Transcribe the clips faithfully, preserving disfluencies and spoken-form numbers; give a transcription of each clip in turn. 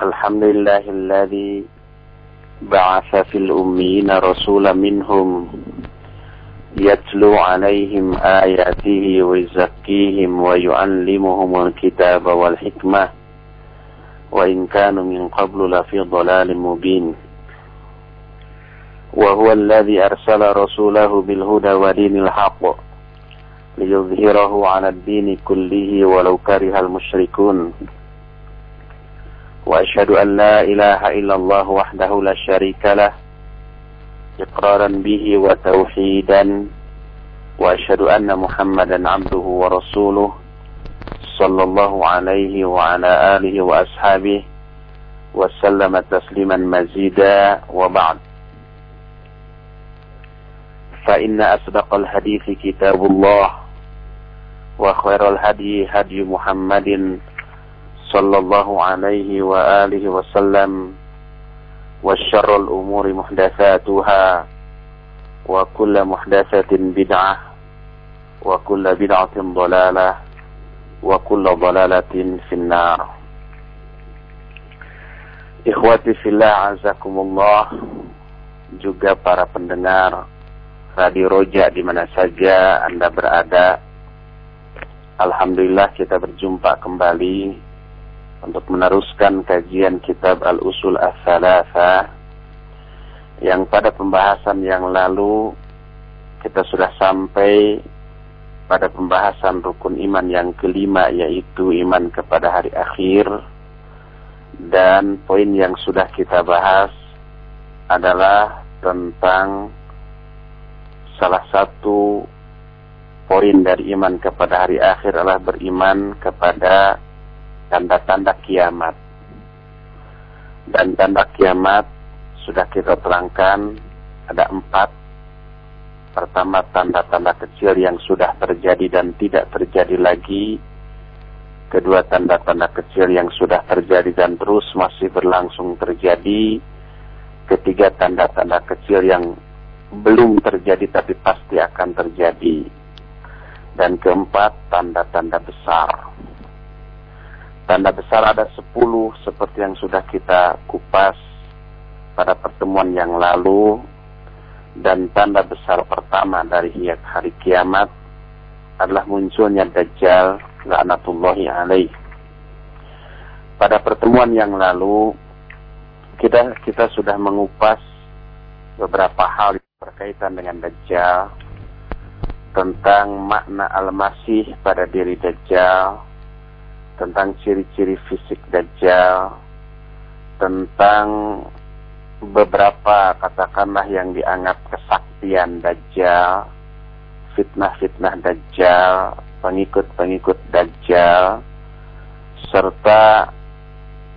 Alhamdulillahilladzi ba'atha fil ummiyina rasulan minhum yatlu 'alaihim ayatihi wa yuzakkihim wa yu'allimuhumul kitaba wal hikmah wa in kanu min qablu lafi dhalalin mubin. Wa huwa alladhi arsala rasulahu bil huda wa dinil haqq liyuzhirahu 'ala ad-dini kullihi walau karihal musyrikun. Wa asyhadu an la ilaha illallah wahdahu la syarika lah iqraran bihi wa tauhidan, wa asyhadu anna Muhammadan 'abduhu wa rasuluh sallallahu alaihi wa ala alihi wa ashabihi wa sallama tasliman mazida, wa ba'd. Fa inna asdaqal hadithi kitabullah wa khairal hadi hadi Muhammadin sallallahu alaihi wa alihi wa sallam, wa syarrul umuri muhdatsatuha wa kullu muhdatsatin bid'ah wa kullu bid'atin dhalalah wa kullu dhalalatin finnar. Ikhwati fillah azakumullah, juga para pendengar Radio Roja di mana saja Anda berada, alhamdulillah kita berjumpa kembali untuk meneruskan kajian kitab Al-Usul as-Salafah, yang pada pembahasan yang lalu kita sudah sampai pada pembahasan rukun iman yang kelima, yaitu iman kepada hari akhir. Dan poin yang sudah kita bahas adalah tentang salah satu poin dari iman kepada hari akhir adalah beriman kepada tanda-tanda kiamat. Dan tanda kiamat sudah kita terangkan ada empat. Pertama, tanda-tanda kecil yang sudah terjadi dan tidak terjadi lagi. Kedua, tanda-tanda kecil yang sudah terjadi dan terus masih berlangsung terjadi. Ketiga, tanda-tanda kecil yang belum terjadi tapi pasti akan terjadi. Dan keempat, tanda-tanda besar. Tanda besar ada sepuluh seperti yang sudah kita kupas pada pertemuan yang lalu. Dan tanda besar pertama dari hari kiamat adalah munculnya Dajjal la'natullahi alaih. Pada pertemuan yang lalu kita kita sudah mengupas beberapa hal yang berkaitan dengan Dajjal, tentang makna Al-Masih pada diri Dajjal, tentang ciri-ciri fisik Dajjal, tentang beberapa katakanlah yang dianggap kesaktian Dajjal, fitnah-fitnah Dajjal, pengikut-pengikut Dajjal, serta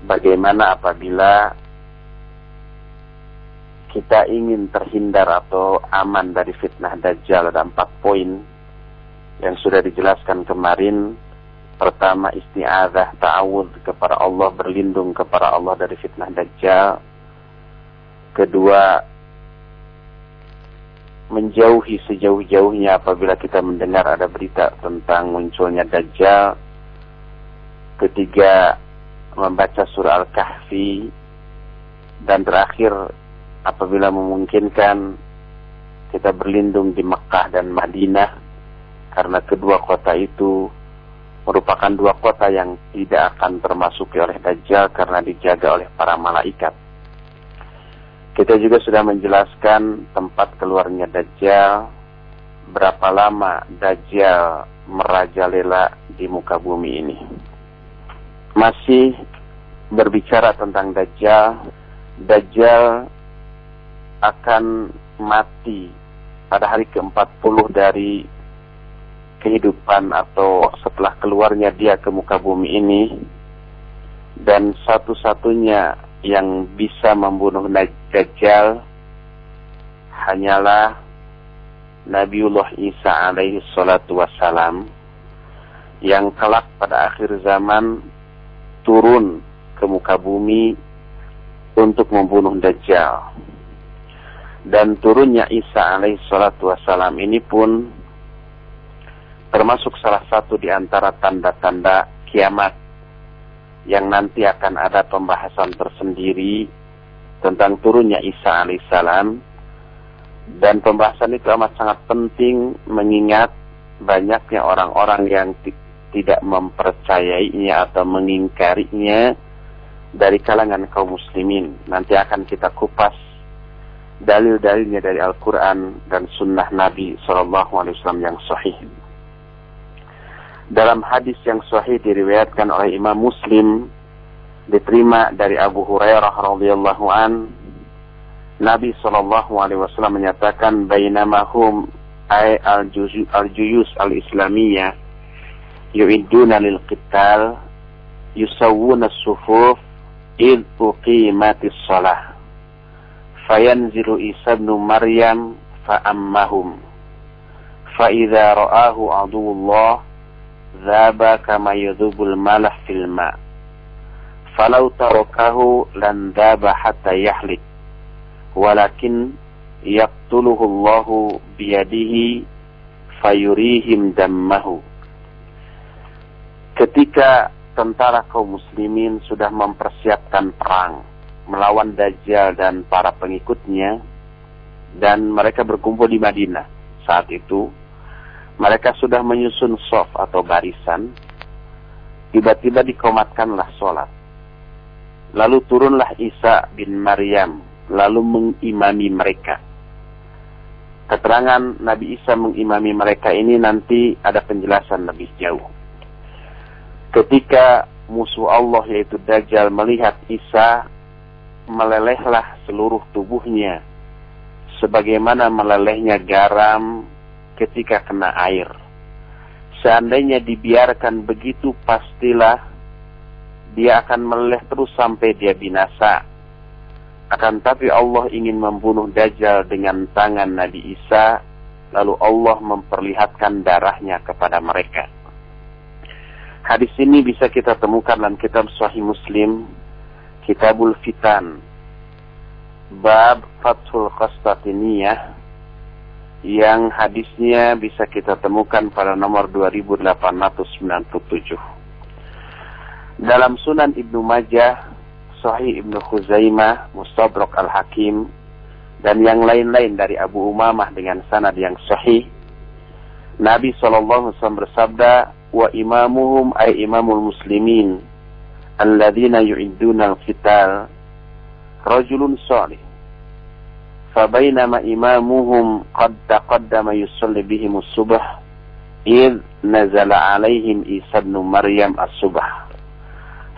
bagaimana apabila kita ingin terhindar atau aman dari fitnah Dajjal. Ada empat poin yang sudah dijelaskan kemarin. Pertama, isti'adzah, ta'awud kepada Allah, berlindung kepada Allah dari fitnah Dajjal. Kedua, menjauhi sejauh-jauhnya apabila kita mendengar ada berita tentang munculnya Dajjal. Ketiga, membaca surah Al-Kahfi. Dan terakhir, apabila memungkinkan, kita berlindung di Mekah dan Madinah, karena kedua kota itu merupakan dua kota yang tidak akan termasuki oleh Dajjal karena dijaga oleh para malaikat. Kita juga sudah menjelaskan tempat keluarnya Dajjal, berapa lama Dajjal merajalela di muka bumi ini. Masih berbicara tentang Dajjal, Dajjal akan mati pada hari keempat puluh dari kehidupan atau setelah keluarnya dia ke muka bumi ini. Dan satu-satunya yang bisa membunuh Dajjal hanyalah Nabiullah Isa alaihi salatu wassalam, yang kelak pada akhir zaman turun ke muka bumi untuk membunuh Dajjal. Dan turunnya Isa alaihi salatu wassalam ini pun termasuk salah satu di antara tanda-tanda kiamat. yang nanti akan ada pembahasan tersendiri tentang turunnya Isa alaihissalam. Dan pembahasan itu amat sangat penting mengingat banyaknya orang-orang yang t- tidak mempercayainya atau mengingkarinya dari kalangan kaum muslimin. Nanti akan kita kupas dalil-dalilnya dari Al-Quran dan sunnah Nabi shallallahu alaihi wasallam yang sahih. Dalam hadis yang sahih diriwayatkan oleh Imam Muslim, diterima dari Abu Hurairah radhiyallahu an, Nabi shallallahu alaihi wasallam menyatakan, bainama hum ay al-juyus al-islamiyah yu'idduna lil-qital yusawwuna as-sufuf id uqimatis shalah fayanzilu Isa ibn Maryam fa'ammahum fa'idha ra'ahu aduwullah zaba kama yadhubul malah fil ma falau tarakahu lan zaba hatta yahlik walakin yaqtuluhu Allahu biyadihi fayurihim dammahu. Ketika tentara kaum muslimin sudah mempersiapkan perang melawan Dajjal dan para pengikutnya, dan mereka berkumpul di Madinah saat itu, mereka sudah menyusun shaf atau barisan. Tiba-tiba dikomatkanlah sholat. Lalu turunlah Isa bin Maryam, lalu mengimami mereka. Keterangan Nabi Isa mengimami mereka ini nanti ada penjelasan lebih jauh. Ketika musuh Allah yaitu Dajjal melihat Isa, melelehlah seluruh tubuhnya, sebagaimana melelehnya garam ketika kena air. Seandainya dibiarkan begitu, pastilah dia akan meleleh terus sampai dia binasa. Akan tapi Allah ingin membunuh Dajjal dengan tangan Nabi Isa, lalu Allah memperlihatkan darahnya kepada mereka. Hadis ini bisa kita temukan dalam kitab Sahih Muslim, Kitabul Fitan, Bab Fathul Qastatiniyah, yang hadisnya bisa kita temukan pada nomor dua ribu delapan ratus sembilan puluh tujuh. Dalam Sunan Ibn Majah, Sahih Ibn Khuzaimah, Mustadrak Al-Hakim, dan yang lain-lain dari Abu Umamah dengan sanad yang sahih, Nabi shallallahu alaihi wasallam bersabda, wa imamuhum ay imamul muslimin alladhina yu'idduna al-qital rajulun salih فَبَيْنَمَا إِمَامُهُمْ قَدْ تَقَدَّمَ يُصَلِّ بِهِمُ الصُّبْحِ إِذْ نَزَلَ عَلَيْهِمْ عِيسَى بْنُ مَرْيَمَ الصُّبْحَ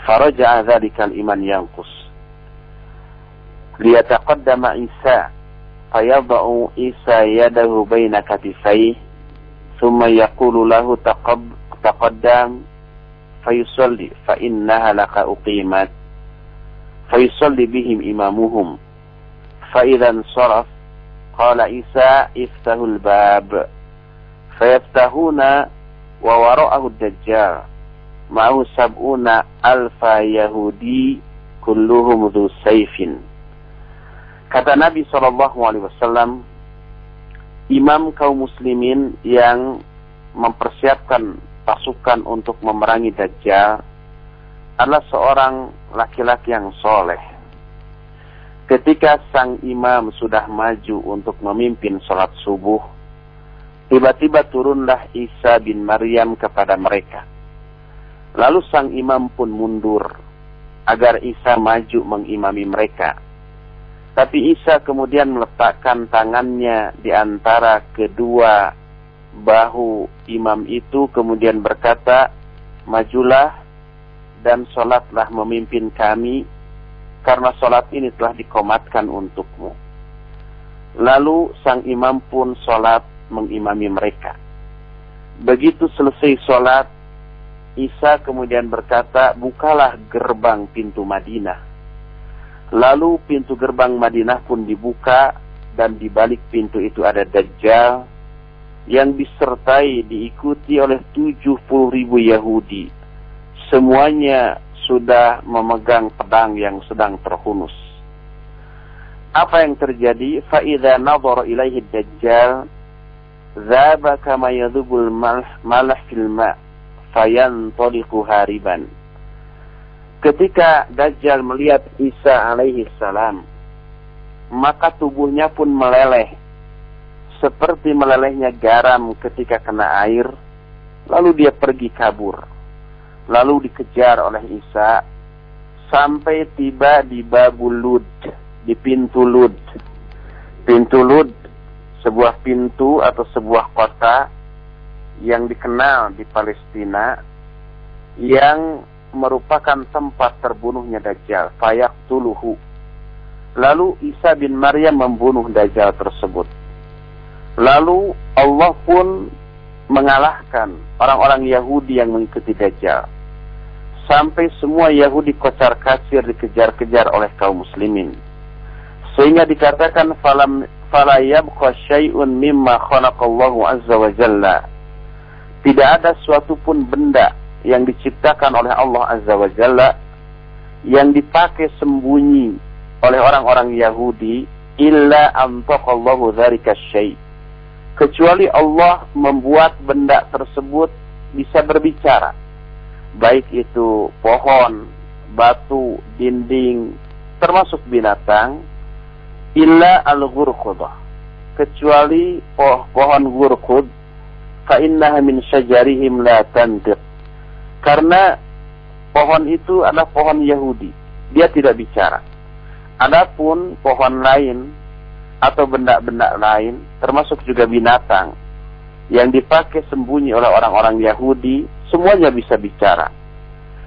فَرَجَعَ ذَلِكَ الْإِيمَانُ يَنْقُصُ لِيَتَقَدَّمَ عِيسَى فَيَضَعُ عِيسَى يَدَهُ بَيْنَ كَتِفَيْهِ ثُمَّ يَقُولُ لَهُ تَقَدَّمْ فَيُصَلِّ فَإِنَّهَا لَقَدْ أُقِيمَتْ فَيُصَلِّ بِهِمْ إِمَامُهُمْ فإذا انصرف قال عيسى افتحوا الباب فيفتحون ووراءه الدجال معه سبعون ألف يهودي كلهم ذو سيف. Kata Nabi shallallahu alaihi wasallam, imam kaum muslimin yang mempersiapkan pasukan untuk memerangi Dajjal adalah seorang laki-laki yang soleh. Ketika sang imam sudah maju untuk memimpin sholat subuh, tiba-tiba turunlah Isa bin Maryam kepada mereka. Lalu sang imam pun mundur, agar Isa maju mengimami mereka. Tapi Isa kemudian meletakkan tangannya di antara kedua bahu imam itu, kemudian berkata, majulah dan sholatlah memimpin kami, karena sholat ini telah dikomatkan untukmu. Lalu sang imam pun sholat mengimami mereka. Begitu selesai sholat, Isa kemudian berkata, bukalah gerbang pintu Madinah. Lalu pintu gerbang Madinah pun dibuka, dan di balik pintu itu ada Dajjal, yang disertai diikuti oleh tujuh puluh ribu Yahudi. Semuanya sudah memegang pedang yang sedang terhunus. Apa yang terjadi? Fa'idha nadhara ilaihi dajjal zaba kama yadhubul malah fil ma' fayantaliqu hariban. Ketika Dajjal melihat Isa alaihi salam, maka tubuhnya pun meleleh, seperti melelehnya garam ketika kena air, lalu dia pergi kabur. Lalu dikejar oleh Isa, sampai tiba di Babu Lud, di pintu Lud. Pintu Lud, sebuah pintu atau sebuah kota yang dikenal di Palestina, yang merupakan tempat terbunuhnya Dajjal, fayaqtuluhu. Lalu Isa bin Maryam membunuh Dajjal tersebut. Lalu Allah pun mengalahkan orang-orang Yahudi yang mengikuti Dajjal, sampai semua Yahudi kocar-kacir dikejar-kejar oleh kaum muslimin, sehingga dikatakan falam fala yabqa syai'un mimma khalaqallahu azza wa jalla. Tidak ada suatu pun benda yang diciptakan oleh Allah azza wa jalla yang dipakai sembunyi oleh orang-orang Yahudi, illa antaqallahu dzalika syai', kecuali Allah membuat benda tersebut bisa berbicara, baik itu pohon, batu, dinding, termasuk binatang. Illa al-ghurqudah, kecuali oh, pohon ghurqud, fa innaha min syajarihim la tantiq. Karena pohon itu adalah pohon Yahudi, dia tidak bicara. Adapun pohon lain atau benda-benda lain, termasuk juga binatang yang dipakai sembunyi oleh orang-orang Yahudi, semuanya bisa bicara.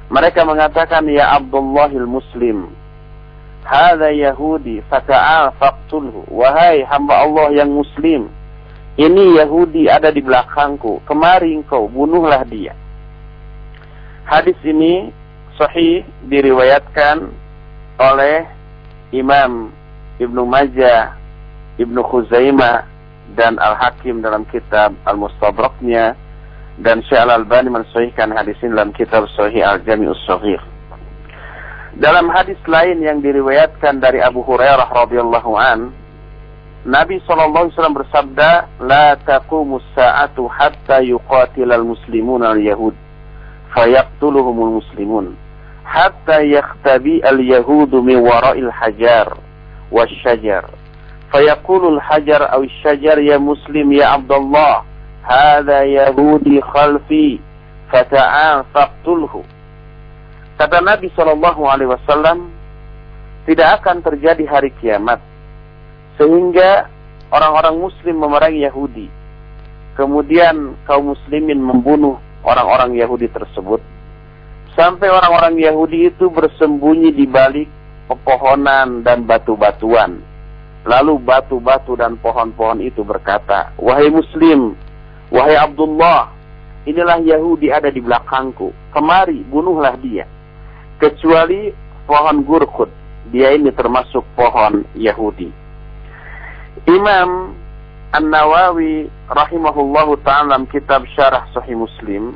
Mereka mengatakan, ya Abdullahil Muslim, hadza Yahudi, fata'al faqtulhu. Wahai hamba Allah yang Muslim, ini Yahudi ada di belakangku, kemari engkau bunuhlah dia. Hadis ini sahih, diriwayatkan oleh Imam Ibn Majah, Ibn Khuzaimah, dan Al-Hakim dalam kitab Al-Mustadraknya, dan Syaikh Al-Albani mensahihkan hadis ini dalam kitab Sahih Al-Jami'us Saghir. Dalam hadis lain yang diriwayatkan dari Abu Hurairah radhiyallahu an, Nabi sallallahu alaihi wasallam bersabda, "La taqumus sa'atu hatta yuqatilal muslimuna al-yahud." Fayaqtuluhumul muslimun hatta yakhtabi al-yahudu min wara'il hajar wasyajar fayaqulul hajar aw asyajar ya muslim ya Abdullah hadza yahudi khalfi fata'an faqtulhu. Kata Nabi sallallahu alaihi wasallam, tidak akan terjadi hari kiamat sehingga orang-orang muslim memerangi Yahudi, kemudian kaum muslimin membunuh orang-orang Yahudi tersebut, sampai orang-orang Yahudi itu bersembunyi di balik pepohonan dan batu-batuan. Lalu batu-batu dan pohon-pohon itu berkata, wahai Muslim, wahai Abdullah, inilah Yahudi ada di belakangku, kemari bunuhlah dia. Kecuali pohon Gurkud, dia ini termasuk pohon Yahudi. Imam An-Nawawi rahimahullahu ta'ala dalam kitab Syarah Sahih Muslim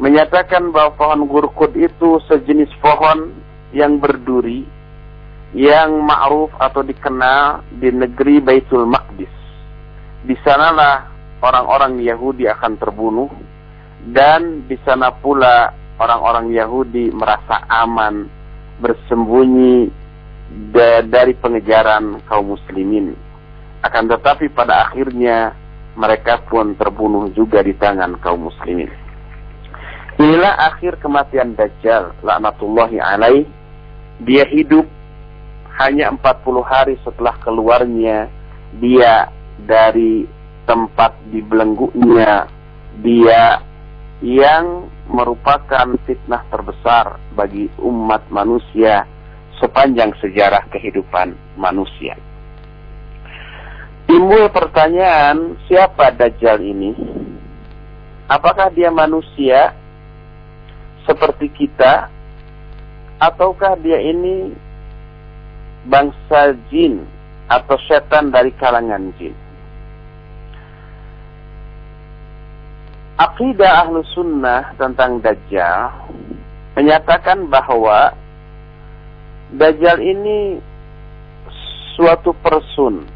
menyatakan bahwa pohon Gurkud itu sejenis pohon yang berduri yang ma'ruf atau dikenal di negeri Baitul Maqdis. Di sanalah orang-orang Yahudi akan terbunuh, dan di sana pula orang-orang Yahudi merasa aman bersembunyi da- dari pengejaran kaum muslimin. Akan tetapi pada akhirnya mereka pun terbunuh juga di tangan kaum muslimin. Inilah akhir kematian Dajjal laknatullahi alaih. Dia hidup hanya empat puluh hari setelah keluarnya dia dari tempat dibelenggunya dia, yang merupakan fitnah terbesar bagi umat manusia sepanjang sejarah kehidupan manusia. Timbul pertanyaan, siapa Dajjal ini? Apakah dia manusia seperti kita, ataukah dia ini bangsa jin atau setan dari kalangan jin? Aqidah Ahlu Sunnah tentang Dajjal menyatakan bahwa Dajjal ini suatu person.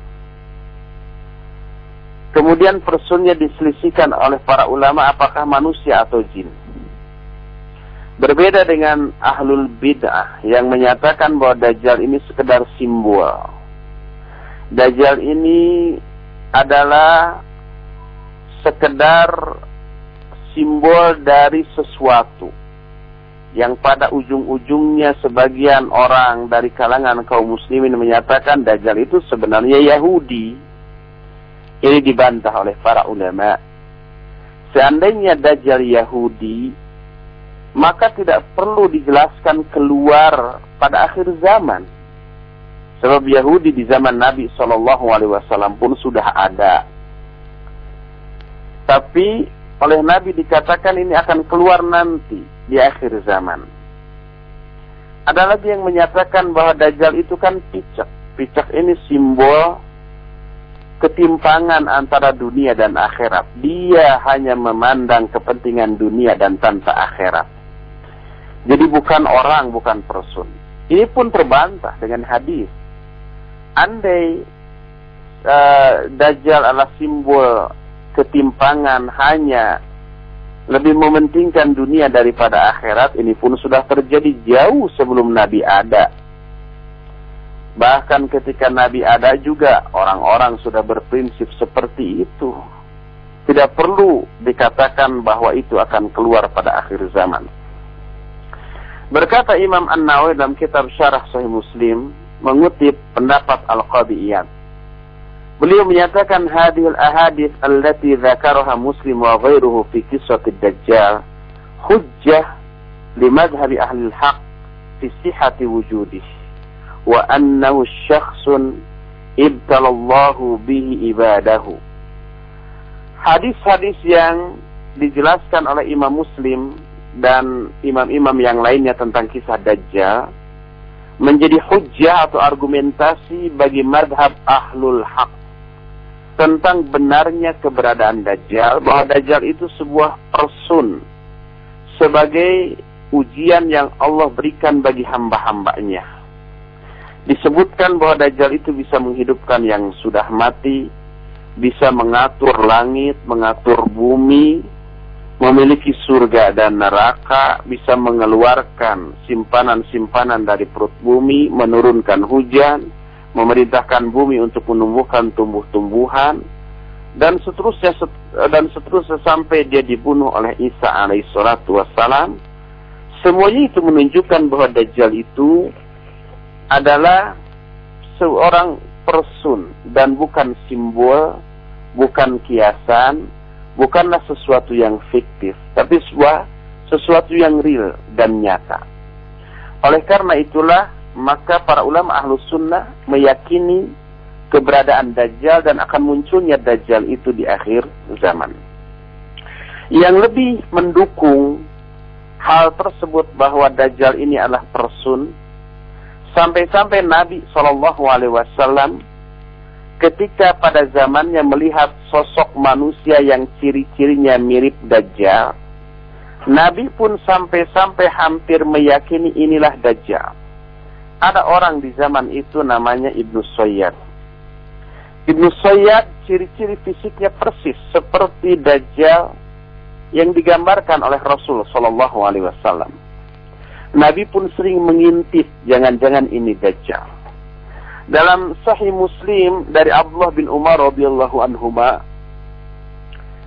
Kemudian personnya diselisihkan oleh para ulama apakah manusia atau jin. Berbeda dengan ahlul bid'ah yang menyatakan bahwa Dajjal ini sekedar simbol. Dajjal ini adalah sekedar simbol dari sesuatu yang pada ujung-ujungnya sebagian orang dari kalangan kaum muslimin menyatakan Dajjal itu sebenarnya Yahudi. Ini dibantah oleh para ulama. Seandainya Dajjal Yahudi, maka tidak perlu dijelaskan keluar pada akhir zaman. Sebab Yahudi di zaman Nabi shallallahu alaihi wasallam pun sudah ada. Tapi oleh Nabi dikatakan ini akan keluar nanti di akhir zaman. Ada lagi yang menyatakan bahwa Dajjal itu kan picak. Picak ini simbol ketimpangan antara dunia dan akhirat. Dia hanya memandang kepentingan dunia dan tanpa akhirat. Jadi bukan orang, bukan person. Ini pun terbantah dengan hadis. Andai uh, Dajjal adalah simbol ketimpangan, hanya lebih mementingkan dunia daripada akhirat, ini pun sudah terjadi jauh sebelum Nabi ada. Bahkan ketika Nabi ada juga, orang-orang sudah berprinsip seperti itu. Tidak perlu dikatakan bahwa itu akan keluar pada akhir zaman. Berkata Imam An-Nawawi dalam kitab Syarah Sahih Muslim, mengutip pendapat Al-Qadhi Iyadh. Beliau menyatakan hadhil ahadits allati dzakaraha Muslim wa ghairuhu fi qissatil Dajjal hujjah li madhhabi ahli al-haq fi sihhati wujudihi wa annahu syakhsun ibtalallahu bihi ibadahu. Hadis-hadis yang dijelaskan oleh Imam Muslim dan imam-imam yang lainnya tentang kisah Dajjal menjadi hujjah atau argumentasi bagi madhab ahlul haq tentang benarnya keberadaan Dajjal, bahwa Dajjal itu sebuah person sebagai ujian yang Allah berikan bagi hamba-hambanya. Disebutkan bahwa Dajjal itu bisa menghidupkan yang sudah mati, bisa mengatur langit, mengatur bumi, memiliki surga dan neraka, bisa mengeluarkan simpanan-simpanan dari perut bumi, menurunkan hujan, memerintahkan bumi untuk menumbuhkan tumbuh-tumbuhan, dan seterusnya dan seterusnya sampai dia dibunuh oleh Isa alaihi salatu wassalam. Semuanya itu menunjukkan bahwa Dajjal itu adalah seorang person dan bukan simbol, bukan kiasan, bukanlah sesuatu yang fiktif, tapi sebuah sesuatu yang real dan nyata. Oleh karena itulah, maka para ulama ahlu sunnah meyakini keberadaan Dajjal dan akan munculnya Dajjal itu di akhir zaman. Yang lebih mendukung hal tersebut bahwa Dajjal ini adalah person, sampai-sampai Nabi shallallahu alaihi wasallam ketika pada zamannya melihat sosok manusia yang ciri-cirinya mirip Dajjal, Nabi pun sampai-sampai hampir meyakini inilah Dajjal. Ada orang di zaman itu namanya Ibn Sayyad. Ibn Sayyad ciri-ciri fisiknya persis seperti Dajjal yang digambarkan oleh Rasul Sallallahu Alaihi Wasallam. Nabi pun sering mengintip, jangan-jangan ini Dajjal. Dalam Sahih Muslim dari Abdullah bin Umar radhiyallahu anhuma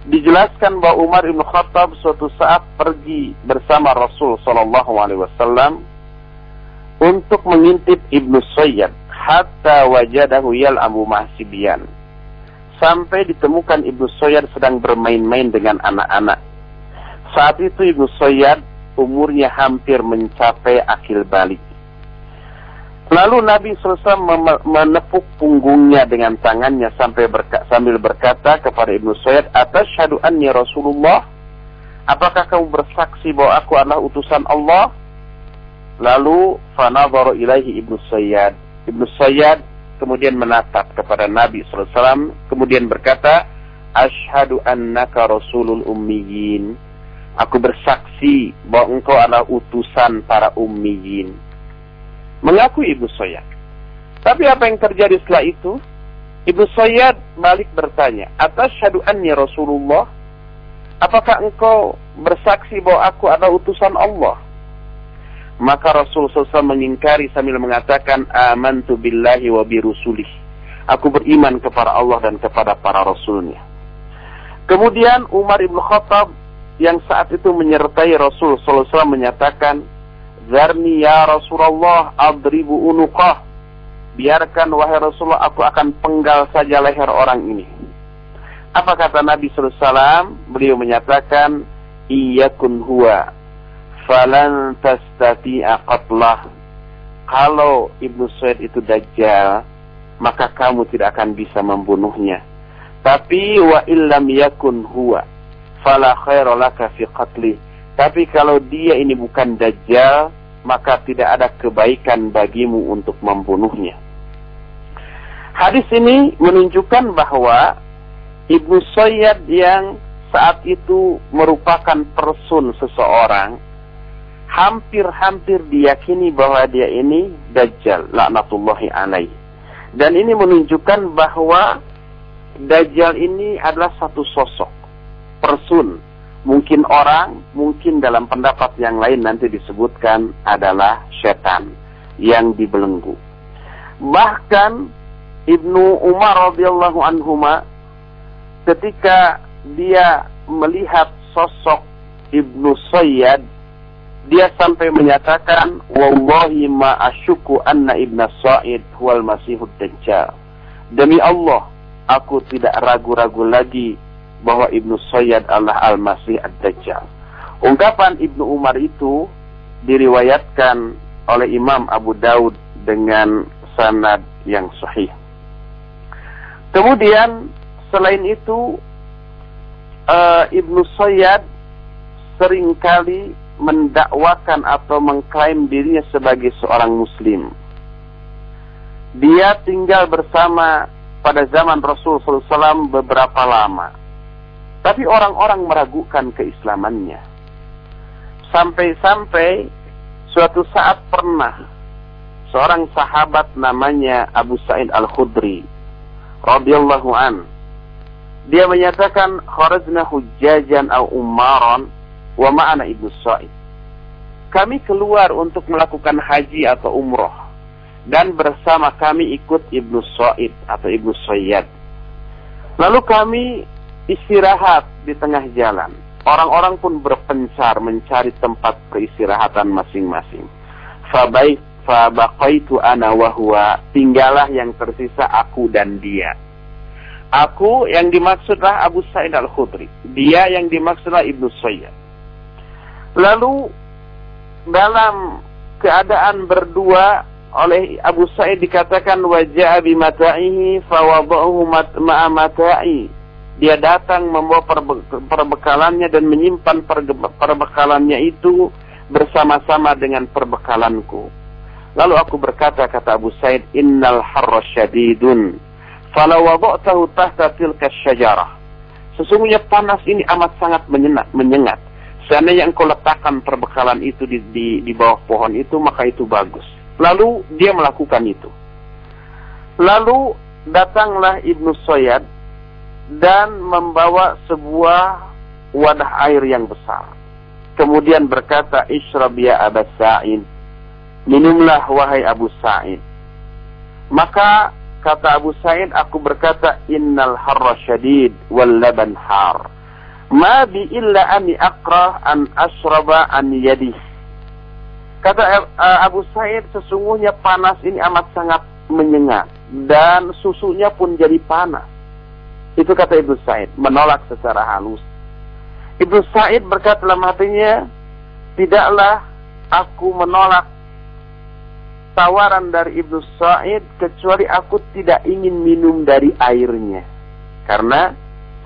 dijelaskan bahwa Umar bin Khattab suatu saat pergi bersama Rasul sallallahu alaihi wasallam untuk mengintip Ibnu Sayyad hatta wajadahu yal'abu mahsibiyan, sampai ditemukan Ibnu Sayyad sedang bermain-main dengan anak-anak. Saat itu Ibnu Sayyad umurnya hampir mencapai akil balik. Lalu Nabi selesai menepuk punggungnya dengan tangannya sampai berka- sambil berkata kepada Ibnu Sayyad, "Atashhadu anni Rasulullah?" Apakah kamu bersaksi bahwa aku adalah utusan Allah? Lalu fanadhara ilaihi Ibnu Sayyad. Ibnu Sayyad kemudian menatap kepada Nabi sallallahu alaihi wasallam, kemudian berkata, "Ashhadu annaka Rasulul Ummiyin." Aku bersaksi bahwa engkau adalah utusan para ummiyin. Mengakui Ibnu Sayyad. Tapi apa yang terjadi setelah itu? Ibnu Sayyad balik bertanya, "Atashhadu anni Rasulullah?" Apakah engkau bersaksi bahwa aku adalah utusan Allah? Maka Rasul shallallahu alaihi wasallam mengingkari sambil mengatakan, amantu billahi wa bi rusulih. Aku beriman kepada Allah dan kepada para Rasulnya. Kemudian Umar bin Khattab yang saat itu menyertai Rasul shallallahu alaihi wasallam menyatakan, Zarni ya Rasulullah adribu unuqah. Biarkan wahai Rasulullah, aku akan penggal saja leher orang ini. Apa kata Nabi shallallahu alaihi wasallam? Beliau menyatakan, Iyakun huwa falan tastati'a qatlah. Kalau Ibn Sayyad itu dajjal, maka kamu tidak akan bisa membunuhnya. Tapi wa illam yakun huwa fala khairu laka fi qatli. Tapi kalau dia ini bukan dajjal, maka tidak ada kebaikan bagimu untuk membunuhnya. Hadis ini menunjukkan bahwa Ibn Sayyad yang saat itu merupakan person seseorang, hampir-hampir diyakini bahwa dia ini dajjal, laknatullahi alaihi. Dan ini menunjukkan bahwa dajjal ini adalah satu sosok, person, mungkin orang, mungkin dalam pendapat yang lain nanti disebutkan adalah setan yang dibelenggu. Bahkan Ibnu Umar radhiyallahu anhuma ketika dia melihat sosok Ibnu Sayyad, dia sampai menyatakan, wallahi ma asyku anna Ibnu Sayyad huwal masihud dajjal. Demi Allah, aku tidak ragu-ragu lagi bahwa Ibnu Sayyad Allah al-Masih ad-Dajjal. Ungkapan Ibnu Umar itu diriwayatkan oleh Imam Abu Daud dengan sanad yang sahih. Kemudian selain itu, uh, Ibnu Sayyad seringkali mendakwakan atau mengklaim dirinya sebagai seorang muslim. Dia tinggal bersama pada zaman Rasul shallallahu alaihi wasallam beberapa lama, tapi orang-orang meragukan keislamannya. Sampai-sampai suatu saat pernah seorang sahabat namanya Abu Said Al-Khudri radhiyallahu an, dia menyatakan, kharajna hujjajan aw ummaran wa ma'ana Ibnu Sayyad. Kami keluar untuk melakukan haji atau umroh, dan bersama kami ikut Ibnu Sayyad atau Ibnu Sayyad. Lalu kami istirahat di tengah jalan. Orang-orang pun berpencar mencari tempat peristirahatan masing-masing. Fabaik fabaqaitu ana wa huwa, tinggallah yang tersisa aku dan dia. Aku yang dimaksudlah Abu Said Al-Khudri, dia yang dimaksudlah Ibnu Sayyad. Lalu dalam keadaan berdua oleh Abu Said dikatakan, wajah bi mata'ihi fawabahu ma'a mata'i. Dia datang membawa perbekalannya dan menyimpan perbekalannya itu bersama-sama dengan perbekalanku. Lalu aku berkata, kata Abu Said, innal harra syadidun falawaba'tahu tahta tilka syajarah. Sesungguhnya panas ini amat sangat menyengat. Seandainya engkau letakkan perbekalan itu di, di, di bawah pohon itu, maka itu bagus. Lalu dia melakukan itu. Lalu datanglah Ibnu Sayyad dan membawa sebuah wadah air yang besar. Kemudian berkata, ishrab ya Abu Said, minumlah wahai Abu Said. Maka kata Abu Said, aku berkata, innal harra syadid wal laban har. Ma bi illa ani akrah an ashraba an yadih. Kata Abu Said, sesungguhnya panas ini amat sangat menyengat, dan susunya pun jadi panas. Itu kata Ibnu Said, menolak secara halus. Ibnu Said berkata dalam hatinya, tidaklah aku menolak tawaran dari Ibnu Said kecuali aku tidak ingin minum dari airnya. Karena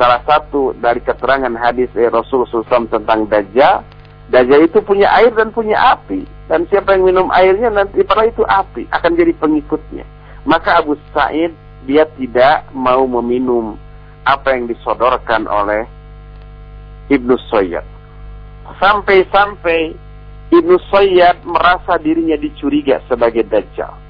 salah satu dari keterangan hadis eh, Rasul shallallahu alaihi wasallam tentang Dajjal, Dajjal itu punya air dan punya api. Dan siapa yang minum airnya nanti pada itu api akan jadi pengikutnya. Maka Abu Said dia tidak mau meminum apa yang disodorkan oleh Ibnu Sayyad. Sampai-sampai Ibnu Sayyad merasa dirinya dicuriga sebagai Dajjal.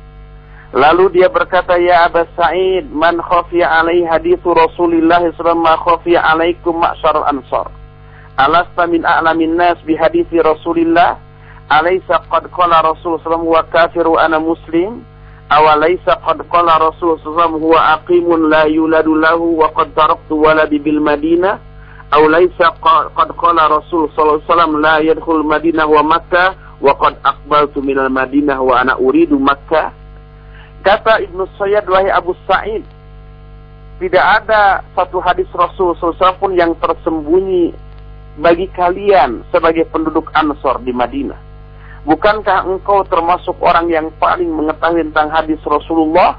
Lalu dia berkata, ya Abu Said, man khafiya alaihi hadithu Rasulillah shallallahu alaihi wasallam ma khafiya alaikum ma'syarul ansar. Alasta min a'lamin nas bihadithi Rasulillah. alaysa qad qala Rasulullah sallallahu alaihi wasallam huwa kafiru ana muslim, awalaysa qad qala Rasulullah sallallahu alaihi wasallam huwa aqimun la yuladu lahu wa qad taraktu waladi bil Madinah, awalaysa qad qala Rasulullah sallallahu alaihi wasallam la yadkhul Madinah wa Makkah wa qad aqbaltu minal Madinah wa ana uridu Makkah. Kata Ibn Sayyad, wahai Abu Sa'id, tidak ada satu hadis Rasul sallallahu alaihi wasallam pun yang tersembunyi bagi kalian sebagai penduduk Ansor di Madinah. Bukankah engkau termasuk orang yang paling mengetahui tentang hadis Rasulullah?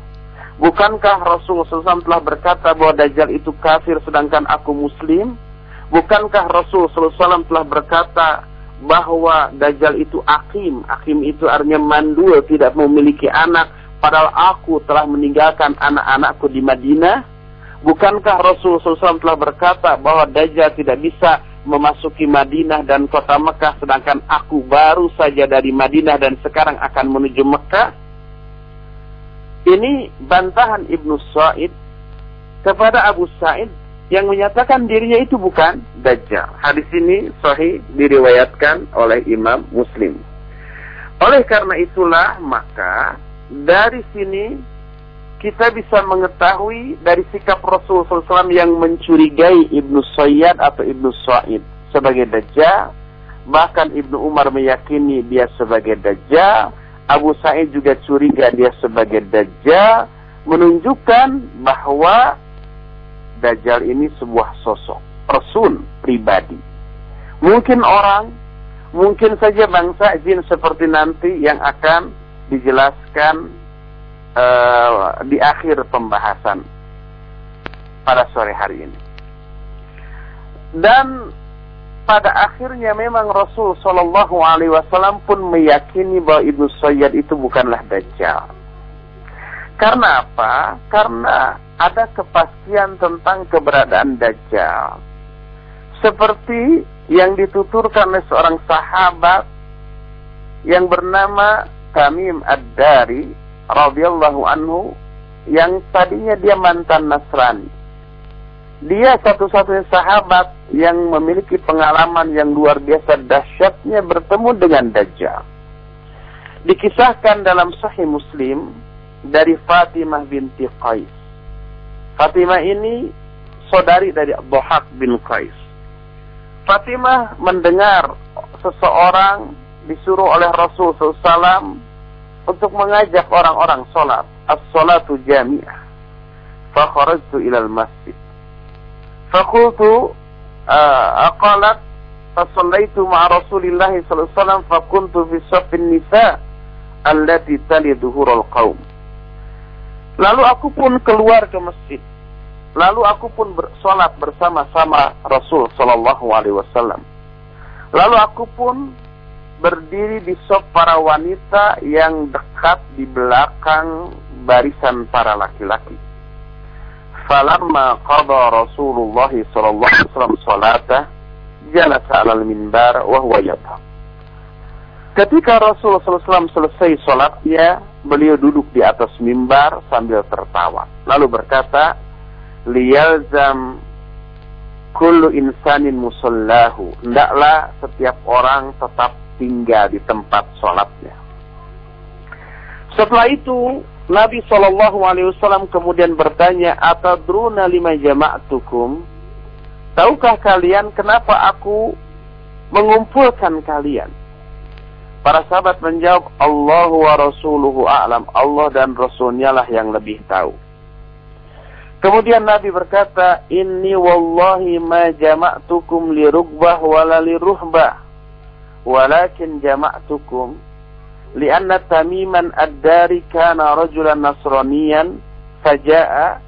Bukankah Rasul sallallahu alaihi wasallam telah berkata bahwa Dajjal itu kafir sedangkan aku muslim? Bukankah Rasul sallallahu alaihi wasallam telah berkata bahwa Dajjal itu akim? Akim itu artinya mandul, tidak memiliki anak, padahal aku telah meninggalkan anak-anakku di Madinah. Bukankah Rasulullah sallallahu alaihi wasallam telah berkata bahwa Dajjal tidak bisa memasuki Madinah dan kota Mekah, sedangkan aku baru saja dari Madinah dan sekarang akan menuju Mekah? Ini bantahan Ibnu Said kepada Abu Said yang menyatakan dirinya itu bukan Dajjal. Hadis ini sahih, diriwayatkan oleh Imam Muslim. Oleh karena itulah, maka dari sini kita bisa mengetahui dari sikap Rasulullah sallallahu alaihi wasallam yang mencurigai Ibnu Sayyad atau Ibnu Said sebagai Dajjal. Bahkan Ibnu Umar meyakini dia sebagai Dajjal. Abu Said juga curiga dia sebagai Dajjal, menunjukkan bahwa Dajjal ini sebuah sosok, person, pribadi. Mungkin orang, mungkin saja bangsa jin seperti nanti yang akan dijelaskan uh, di akhir pembahasan pada sore hari ini. Dan pada akhirnya memang Rasul Shallallahu Alaihi Wasallam pun meyakini bahwa Ibnu Sayyad itu bukanlah Dajjal. Karena apa? Karena ada kepastian tentang keberadaan Dajjal, seperti yang dituturkan oleh seorang sahabat yang bernama Tamim Ad-Dari radhiyallahu anhu, yang tadinya dia mantan Nasrani. Dia satu-satunya sahabat yang memiliki pengalaman yang luar biasa dahsyatnya bertemu dengan Dajjal. Dikisahkan dalam Sahih Muslim dari Fatimah binti Qais. Fatimah ini saudari dari Dohak bin Qais. Fatimah mendengar seseorang disuruh oleh Rasul sallallahu alaihi wasallam untuk mengajak orang-orang sholat. As-sholatu jami'ah. Fakharajtu ilal masjid. Fakultu uh, aqalat fasolaitu ma'a Rasulillahi sallallahu alaihi wasallam fakuntu fi safin nisa allati tali duhurul qawm. Lalu aku pun keluar ke masjid. Lalu aku pun bersolat bersama-sama Rasul sallallahu alaihi wasallam. Lalu aku pun berdiri di sop para wanita yang dekat di belakang barisan para laki-laki. Falamma qada Rasulullah sallallahu alaihi wasallam salatah jalasa 'alal minbar wa huwa yadhhab. Ketika Rasulullah sallallahu alaihi wasallam selesai salatnya, beliau duduk di atas mimbar sambil tertawa. Lalu berkata, "Liyalzam kullu insanin musallahu." Hendaklah setiap orang tetap tinggal di tempat sholatnya. Setelah itu Nabi shallallahu alaihi wasallam kemudian bertanya, "Atadruna lima jama'atukum?" Tahukah kalian kenapa aku mengumpulkan kalian? Para sahabat menjawab, "Allahu wa rasuluhu a'lam." Allah dan Rasulnya lah yang lebih tahu. Kemudian Nabi berkata, "Inni wallahi ma jama'atukum li rugbah wala li ruhbah, walakin jama'tukum li'anna Tamiman Ad-Dari kana rajulan nasraniyan faja'a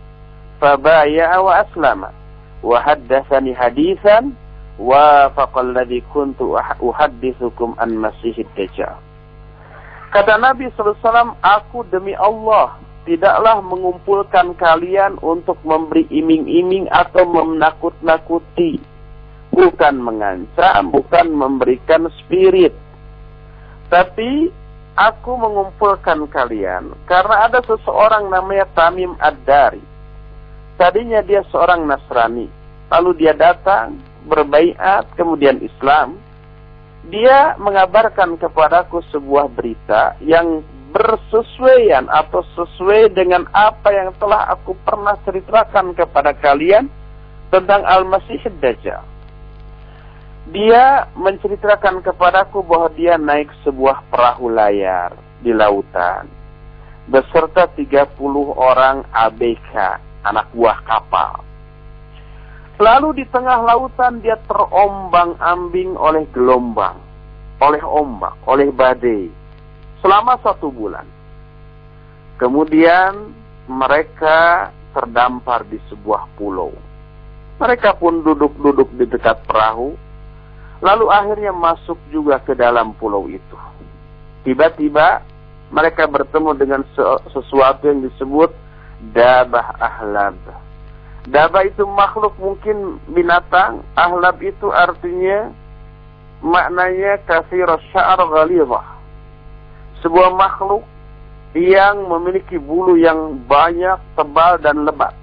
fabaya'a wa aslama wa haddatsani haditsan wa faqalladhi kuntu uhaddithukum an masihid dajjal." Kata Nabi sallallahu alaihi wasallam, "Aku demi Allah tidaklah mengumpulkan kalian untuk memberi iming-iming atau menakut-nakuti. Bukan mengancam, bukan memberikan spirit. Tapi aku mengumpulkan kalian karena ada seseorang namanya Tamim Ad-Dari. Tadinya dia seorang Nasrani. Lalu dia datang, berbaiat, kemudian Islam. dia mengabarkan kepadaku sebuah berita yang bersesuaian atau sesuai dengan apa yang telah aku pernah ceritakan kepada kalian tentang Al-Masih Dajjal. Dia menceritakan kepadaku bahwa dia naik sebuah perahu layar di lautan beserta tiga puluh orang A B K, anak buah kapal. Lalu di tengah lautan dia terombang-ambing oleh gelombang, oleh ombak, oleh badai selama satu bulan. Kemudian mereka terdampar di sebuah pulau. Mereka pun duduk-duduk di dekat perahu, lalu akhirnya masuk juga ke dalam pulau itu. Tiba-tiba mereka bertemu dengan sesuatu yang disebut dabah ahlab. Dabah itu makhluk, mungkin binatang. Ahlab itu artinya, maknanya kathir sya'ar ghalidhah, sebuah makhluk yang memiliki bulu yang banyak, tebal dan lebat.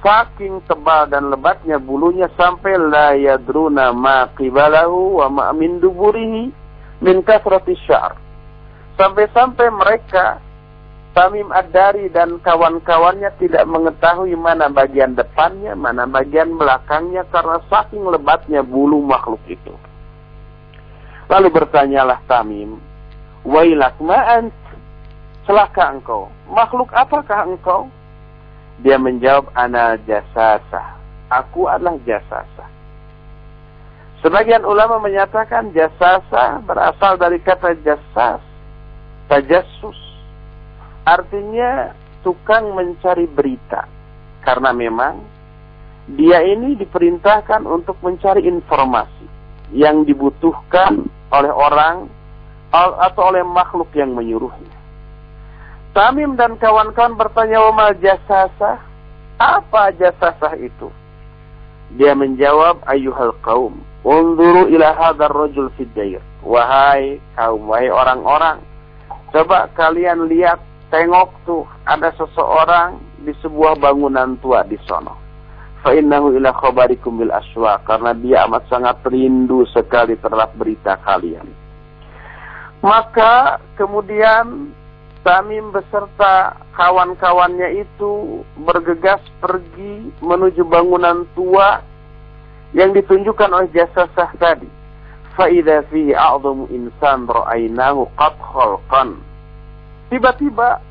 Saking tebal dan lebatnya bulunya sampai la yadruna ma qibalahu wa ma min duburihi min kasrati syar. Sampai-sampai mereka, Tamim Ad-Dari dan kawan-kawannya, tidak mengetahui mana bagian depannya, mana bagian belakangnya karena saking lebatnya bulu makhluk itu. Lalu bertanyalah Tamim, "Wailak ma'ant, celaka engkau, makhluk apakah engkau?" Dia menjawab, "Ana jasasah, aku adalah jasasah." Sebagian ulama menyatakan jasasah berasal dari kata jasas, tajassus, artinya tukang mencari berita, karena memang dia ini diperintahkan untuk mencari informasi yang dibutuhkan oleh orang atau oleh makhluk yang menyuruhnya. Tamim dan kawan-kawan bertanya, "Wamal jasasah, apa jasasah itu?" Dia menjawab, "Ayuhal qaum, unzuru ila hadzal rajul fid dair." Wahai kaum, wahai orang-orang, coba kalian lihat, tengok tuh, ada seseorang di sebuah bangunan tua di sono. Fa innahu ila khabarikum bil aswa, karena dia amat sangat rindu sekali terhadap berita kalian. Maka kemudian Tamim beserta kawan-kawannya itu bergegas pergi menuju bangunan tua yang ditunjukkan oleh jasasah tadi. Fa'idha fihi a'dhamu insan ra'ainahu qad khalqan. Tiba-tiba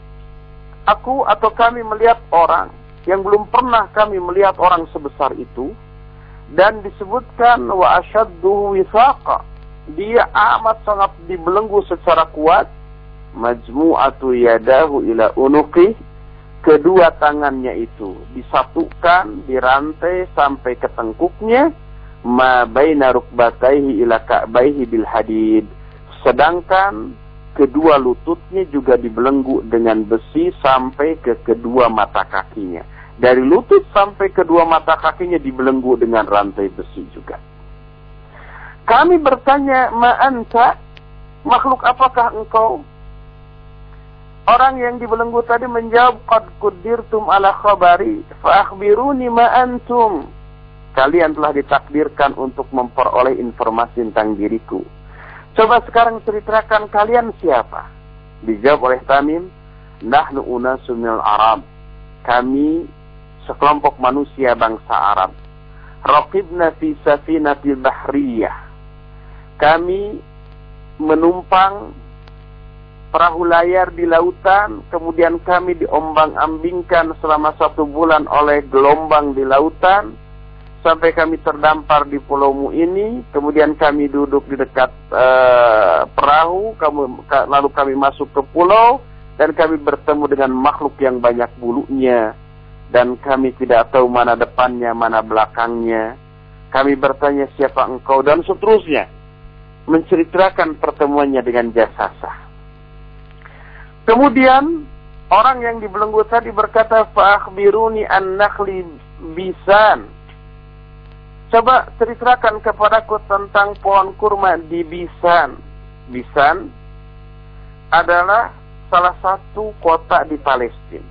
aku atau kami melihat orang yang belum pernah kami melihat orang sebesar itu, dan disebutkan wa ashadduhu wisaqa, dia amat sangat dibelenggu secara kuat. Majmu'atu yadahu ila unuqih, kedua tangannya itu disatukan, dirantai sampai ke tengkuknya. Ma baina rukbataihi ila ka'baihi bil hadid, sedangkan kedua lututnya juga dibelenggu dengan besi sampai ke kedua mata kakinya. Dari lutut sampai kedua mata kakinya dibelenggu dengan rantai besi juga. Kami bertanya, "Ma anta, makhluk apakah engkau?" Orang yang dibelenggu tadi menjawab, "Qad quddirtum ala khabari, fa akhbiruni ma antum." Kalian telah ditakdirkan untuk memperoleh informasi tentang diriku. Coba sekarang ceritakan kalian siapa? Dijawab oleh Tamim, "Nahnu unasun minal Arab." Kami sekelompok manusia bangsa Arab. "Raqibna fi safinatil bahriyah." Kami menumpang perahu layar di lautan, kemudian kami diombang-ambingkan selama satu bulan oleh gelombang di lautan, sampai kami terdampar di pulaumu ini, kemudian kami duduk di dekat uh, perahu, kami, lalu kami masuk ke pulau, dan kami bertemu dengan makhluk yang banyak bulunya, dan kami tidak tahu mana depannya, mana belakangnya. Kami bertanya, "Siapa engkau?" dan seterusnya, menceritakan pertemuannya dengan jasasah. Kemudian orang yang dibelenggu tadi berkata, "Fa'akhbiruni an-nakhli Bisan." Coba ceritakan kepadaku tentang pohon kurma di Bisan. Bisan adalah salah satu kota di Palestina.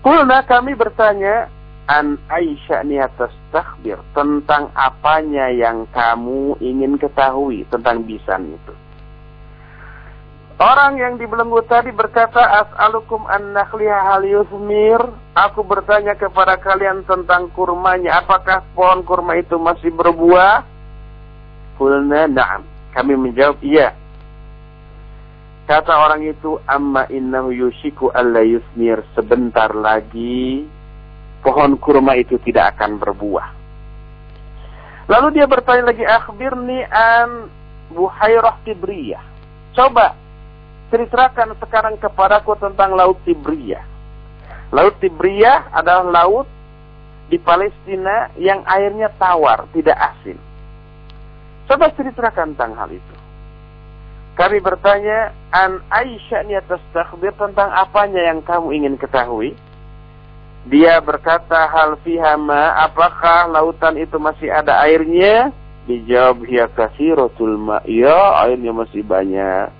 Kulna, kami bertanya, an aisya'niha tastakhbir, tentang apanya yang kamu ingin ketahui tentang Bisan itu. Orang yang dibelenggu tadi berkata, as'alukum an-nakhliha hal yuthmir, aku bertanya kepada kalian tentang kurmanya, apakah pohon kurma itu masih berbuah? Qulna na'am, kami menjawab iya. Kata orang itu, amma innahu yushiku alla yuthmir, sebentar lagi pohon kurma itu tidak akan berbuah. Lalu dia bertanya lagi, akhbirni an Buhairah Tibriyah, coba ceritakan sekarang kepadaku tentang Laut Tibriyah. Laut Tibriyah adalah laut di Palestina yang airnya tawar, tidak asin. Coba ceritakan tentang hal itu. Kami bertanya, an aisya'ni tastakhbir, tentang apanya yang kamu ingin ketahui? Dia berkata, hal fiha ma, apakah lautan itu masih ada airnya? Dijawab, hiya katsiratul ma, ya airnya masih banyak.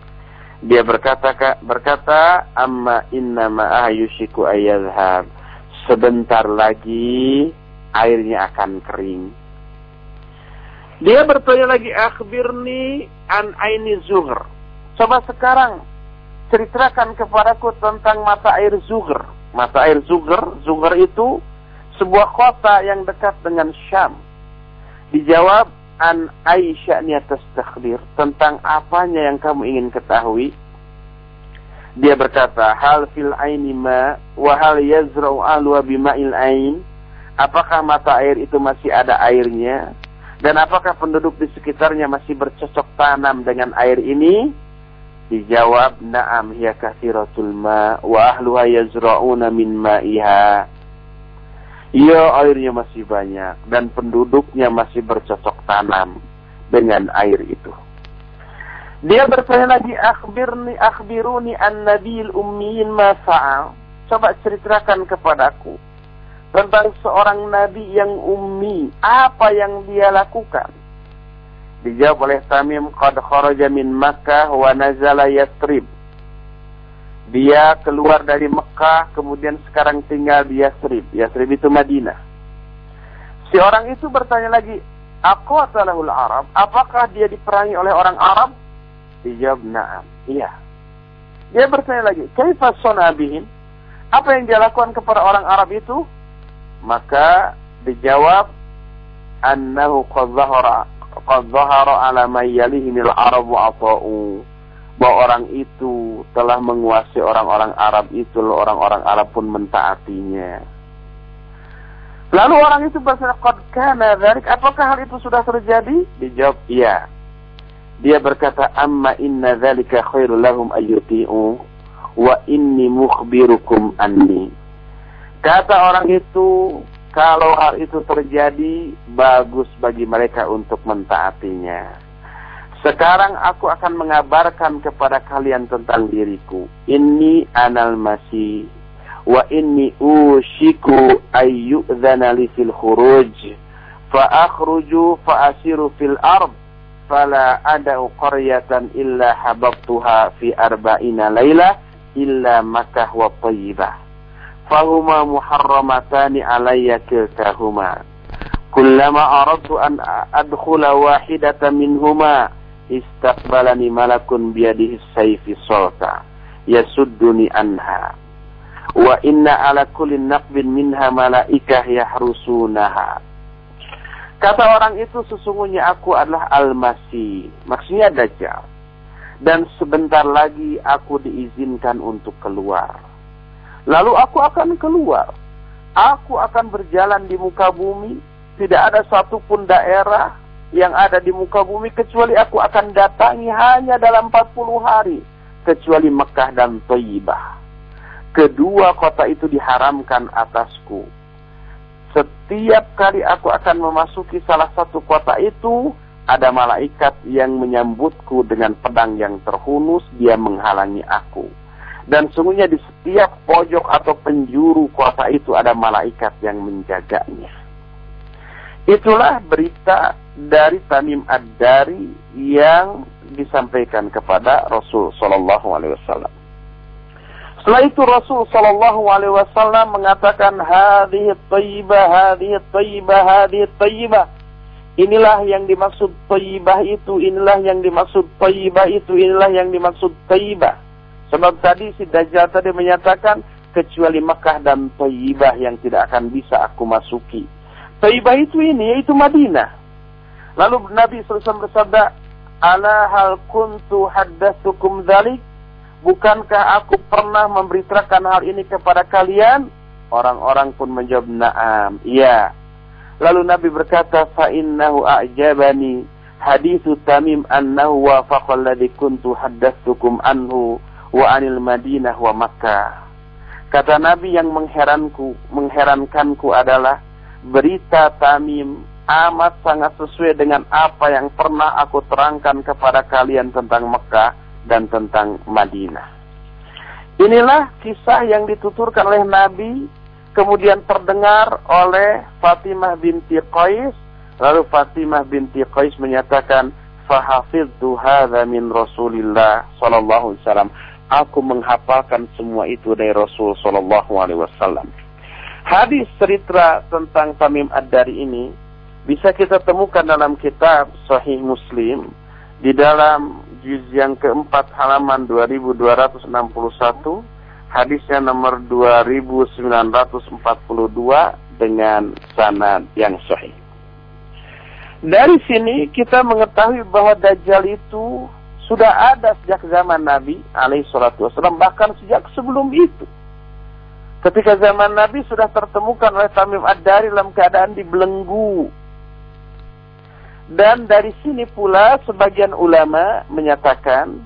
Dia berkata, berkata, amma inna ma'a yushiku ayadhab, sebentar lagi airnya akan kering. Dia bertanya lagi, akhbirni an aini Zughar, coba sekarang ceritakan kepadaku tentang mata air Zughar. Mata air Zughar, Zughar itu sebuah kota yang dekat dengan Syam. Dijawab, an aisya'ni tastakhbir, tentang apanya yang kamu ingin ketahui? Dia berkata, hal fil aini ma wa hal yazra'u alwa bima'il ain, apakah mata air itu masih ada airnya dan apakah penduduk di sekitarnya masih bercocok tanam dengan air ini? Dijawab, na'am hiya katsiratul ma wa ahluha yazra'una min ma'iha, ya airnya masih banyak dan penduduknya masih bercocok tanam dengan air itu. Dia bertanya lagi, akhbirni akhbiruni an-nabil ummiin ma fa'al, coba ceritakan kepadaku tentang seorang nabi yang ummi, apa yang dia lakukan? Dijawab oleh Tamim, qad kharaja min Makkah wa nazala Yatrib, dia keluar dari Mekah, kemudian sekarang tinggal di Yasrib. Yasrib itu Madinah. Si orang itu bertanya lagi, aqatalahul Arab, apakah dia diperangi oleh orang Arab? Dijawab, na'am, iya. Dia bertanya lagi, kaifa sona bihim, apa yang dia lakukan kepada orang Arab itu? Maka dijawab, annahu qad zahara, qad zahara ala mayyalihimil arabu ata'u, bahwa orang itu telah menguasai orang-orang Arab itu, orang-orang Arab pun mentaatinya. Lalu orang itu bertanya, qad kana dzalik, apakah hal itu sudah terjadi? Dijawab, iya. Dia berkata, amma inna dzalika khairul lahum ayyuti'u wa inni mukhbirukum anni, kata orang itu, kalau hal itu terjadi bagus bagi mereka untuk mentaatinya. Sekarang aku akan mengabarkan kepada kalian tentang diriku. Inni anal masih wa inni ushiku ayyu'dhana li fil khuruj fa akhruju fa asiru fil ard fala ada'u qaryatan illa hababtuha fi arba'ina laylah illa Makkah wa Tayyibah fahuma muharramatani alayya kiltahuma kullama aradtu an adkhula wahidatan minhuma istaqbalani malakun biyadihi sayfi solta yasudduni anha wa inna ala kulli naqbin minha malaikah yahrusunaha, kata orang itu, sesungguhnya aku adalah al-masih, maksudnya dajjal, dan sebentar lagi aku diizinkan untuk keluar. Lalu aku akan keluar, aku akan berjalan di muka bumi, tidak ada satupun daerah yang ada di muka bumi kecuali aku akan datangi hanya dalam empat puluh hari, kecuali Mekah dan Thayyibah. Kedua kota itu diharamkan atasku. Setiap kali aku akan memasuki salah satu kota itu, ada malaikat yang menyambutku dengan pedang yang terhunus, dia menghalangi aku. Dan sungguhnya di setiap pojok atau penjuru kota itu ada malaikat yang menjaganya. Itulah berita dari Tamim Ad-Dari yang disampaikan kepada Rasul sallallahu alaihi wasallam. Setelah itu Rasul sallallahu alaihi wasallam mengatakan hadhihi thayyibah, hadhihi thayyibah, hadhihi thayyibah. Inilah yang dimaksud thayyibah itu, inilah yang dimaksud thayyibah itu, inilah yang dimaksud thayyibah. Sebab tadi si Dajjal tadi menyatakan kecuali Mekah dan thayyibah yang tidak akan bisa aku masuki. Thayyibah itu ini yaitu Madinah. Lalu Nabi sallallahu alaihi wasallam bersabda, "Ala hal kuntu haddatsukum dzalik?" Bukankah aku pernah memberitakan hal ini kepada kalian? Orang-orang pun menjawab, na'am, iya. Lalu Nabi berkata, fa'innahu a'jabani hadithu tamim annahu wa faqalladhi kuntu haddatsukum anhu wa anil madinah wa makkah. Kata Nabi yang mengheranku, mengherankanku adalah berita Tamim amat sangat sesuai dengan apa yang pernah aku terangkan kepada kalian tentang Mekah dan tentang Madinah. Inilah kisah yang dituturkan oleh Nabi, kemudian terdengar oleh Fatimah binti Qais. Lalu Fatimah binti Qais menyatakan, "Fahafidtu hadza min Rasulillah sallallahu alaihi wasallam." Aku menghafalkan semua itu dari Rasul sallallahu alaihi wasallam. Hadis cerita tentang Tamim Ad-Dari ini bisa kita temukan dalam kitab Sahih Muslim di dalam juz yang keempat halaman dua ribu dua ratus enam puluh satu, hadisnya nomor dua ribu sembilan ratus empat puluh dua dengan sanad yang sahih. Dari sini kita mengetahui bahwa Dajjal itu sudah ada sejak zaman Nabi alaihi salatu wasallam, bahkan sejak sebelum itu. Ketika zaman Nabi sudah tertemukan oleh Tamim Ad-Dari dalam keadaan dibelenggu. Dan dari sini pula sebagian ulama menyatakan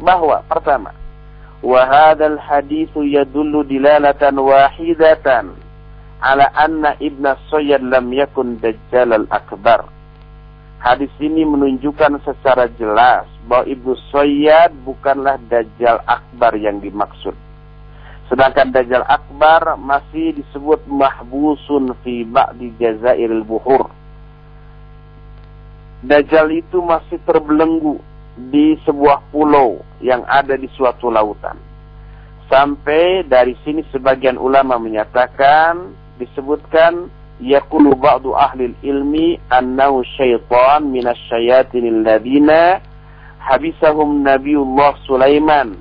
bahwa pertama, wa hadzal haditsu yadullu dilalatan wahidatan ala anna Ibn Sayyad lam yakun dajjal al-akbar. Hadis ini menunjukkan secara jelas bahwa Ibn Sayyad bukanlah dajjal akbar yang dimaksud. Sedangkan dajjal akbar masih disebut mahbusun fi ba'di jazairil buhur. Dajjal itu masih terbelenggu di sebuah pulau yang ada di suatu lautan. Sampai dari sini sebagian ulama menyatakan, disebutkan, yaqulu ba'du ahli ilmi annahu syaitan minasyayatinil ladina habisahum Nabiullah Sulaiman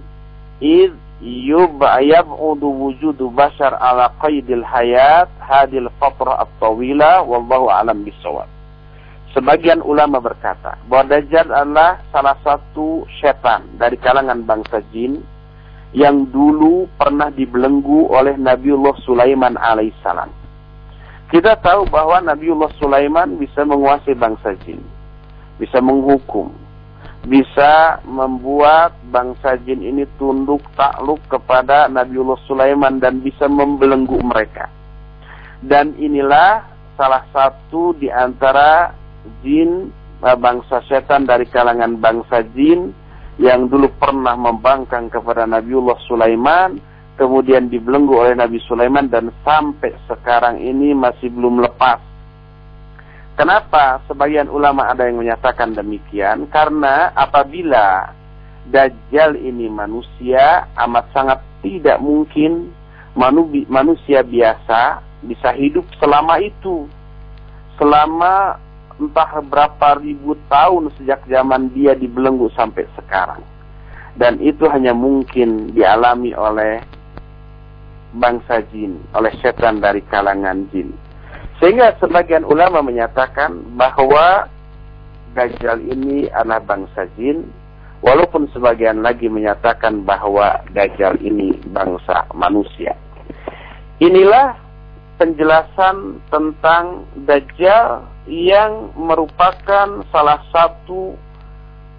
idh yub'ayab'udu wujudu bashar ala qaidil hayat hadil fatrah at-tawila wallahu alam bisawab. Sebagian ulama berkata bahwa Dajjal adalah salah satu setan dari kalangan bangsa jin yang dulu pernah dibelenggu oleh Nabiullah Sulaiman alaihissalam. Kita tahu bahwa Nabiullah Sulaiman bisa menguasai bangsa jin, bisa menghukum, bisa membuat bangsa jin ini tunduk takluk kepada Nabiullah Sulaiman dan bisa membelenggu mereka. Dan inilah salah satu di antara jin, bangsa setan dari kalangan bangsa jin yang dulu pernah membangkang kepada Nabiullah Sulaiman, kemudian dibelenggu oleh Nabi Sulaiman dan sampai sekarang ini masih belum lepas. Kenapa sebagian ulama ada yang menyatakan demikian? Karena apabila Dajjal ini manusia, amat sangat tidak mungkin manusia biasa bisa hidup selama itu, selama entah berapa ribu tahun sejak zaman dia dibelenggu sampai sekarang. Dan itu hanya mungkin dialami oleh bangsa jin, oleh setan dari kalangan jin. Sehingga sebagian ulama menyatakan bahwa Dajjal ini anak bangsa jin, walaupun sebagian lagi menyatakan bahwa Dajjal ini bangsa manusia. Inilah penjelasan tentang Dajjal yang merupakan salah satu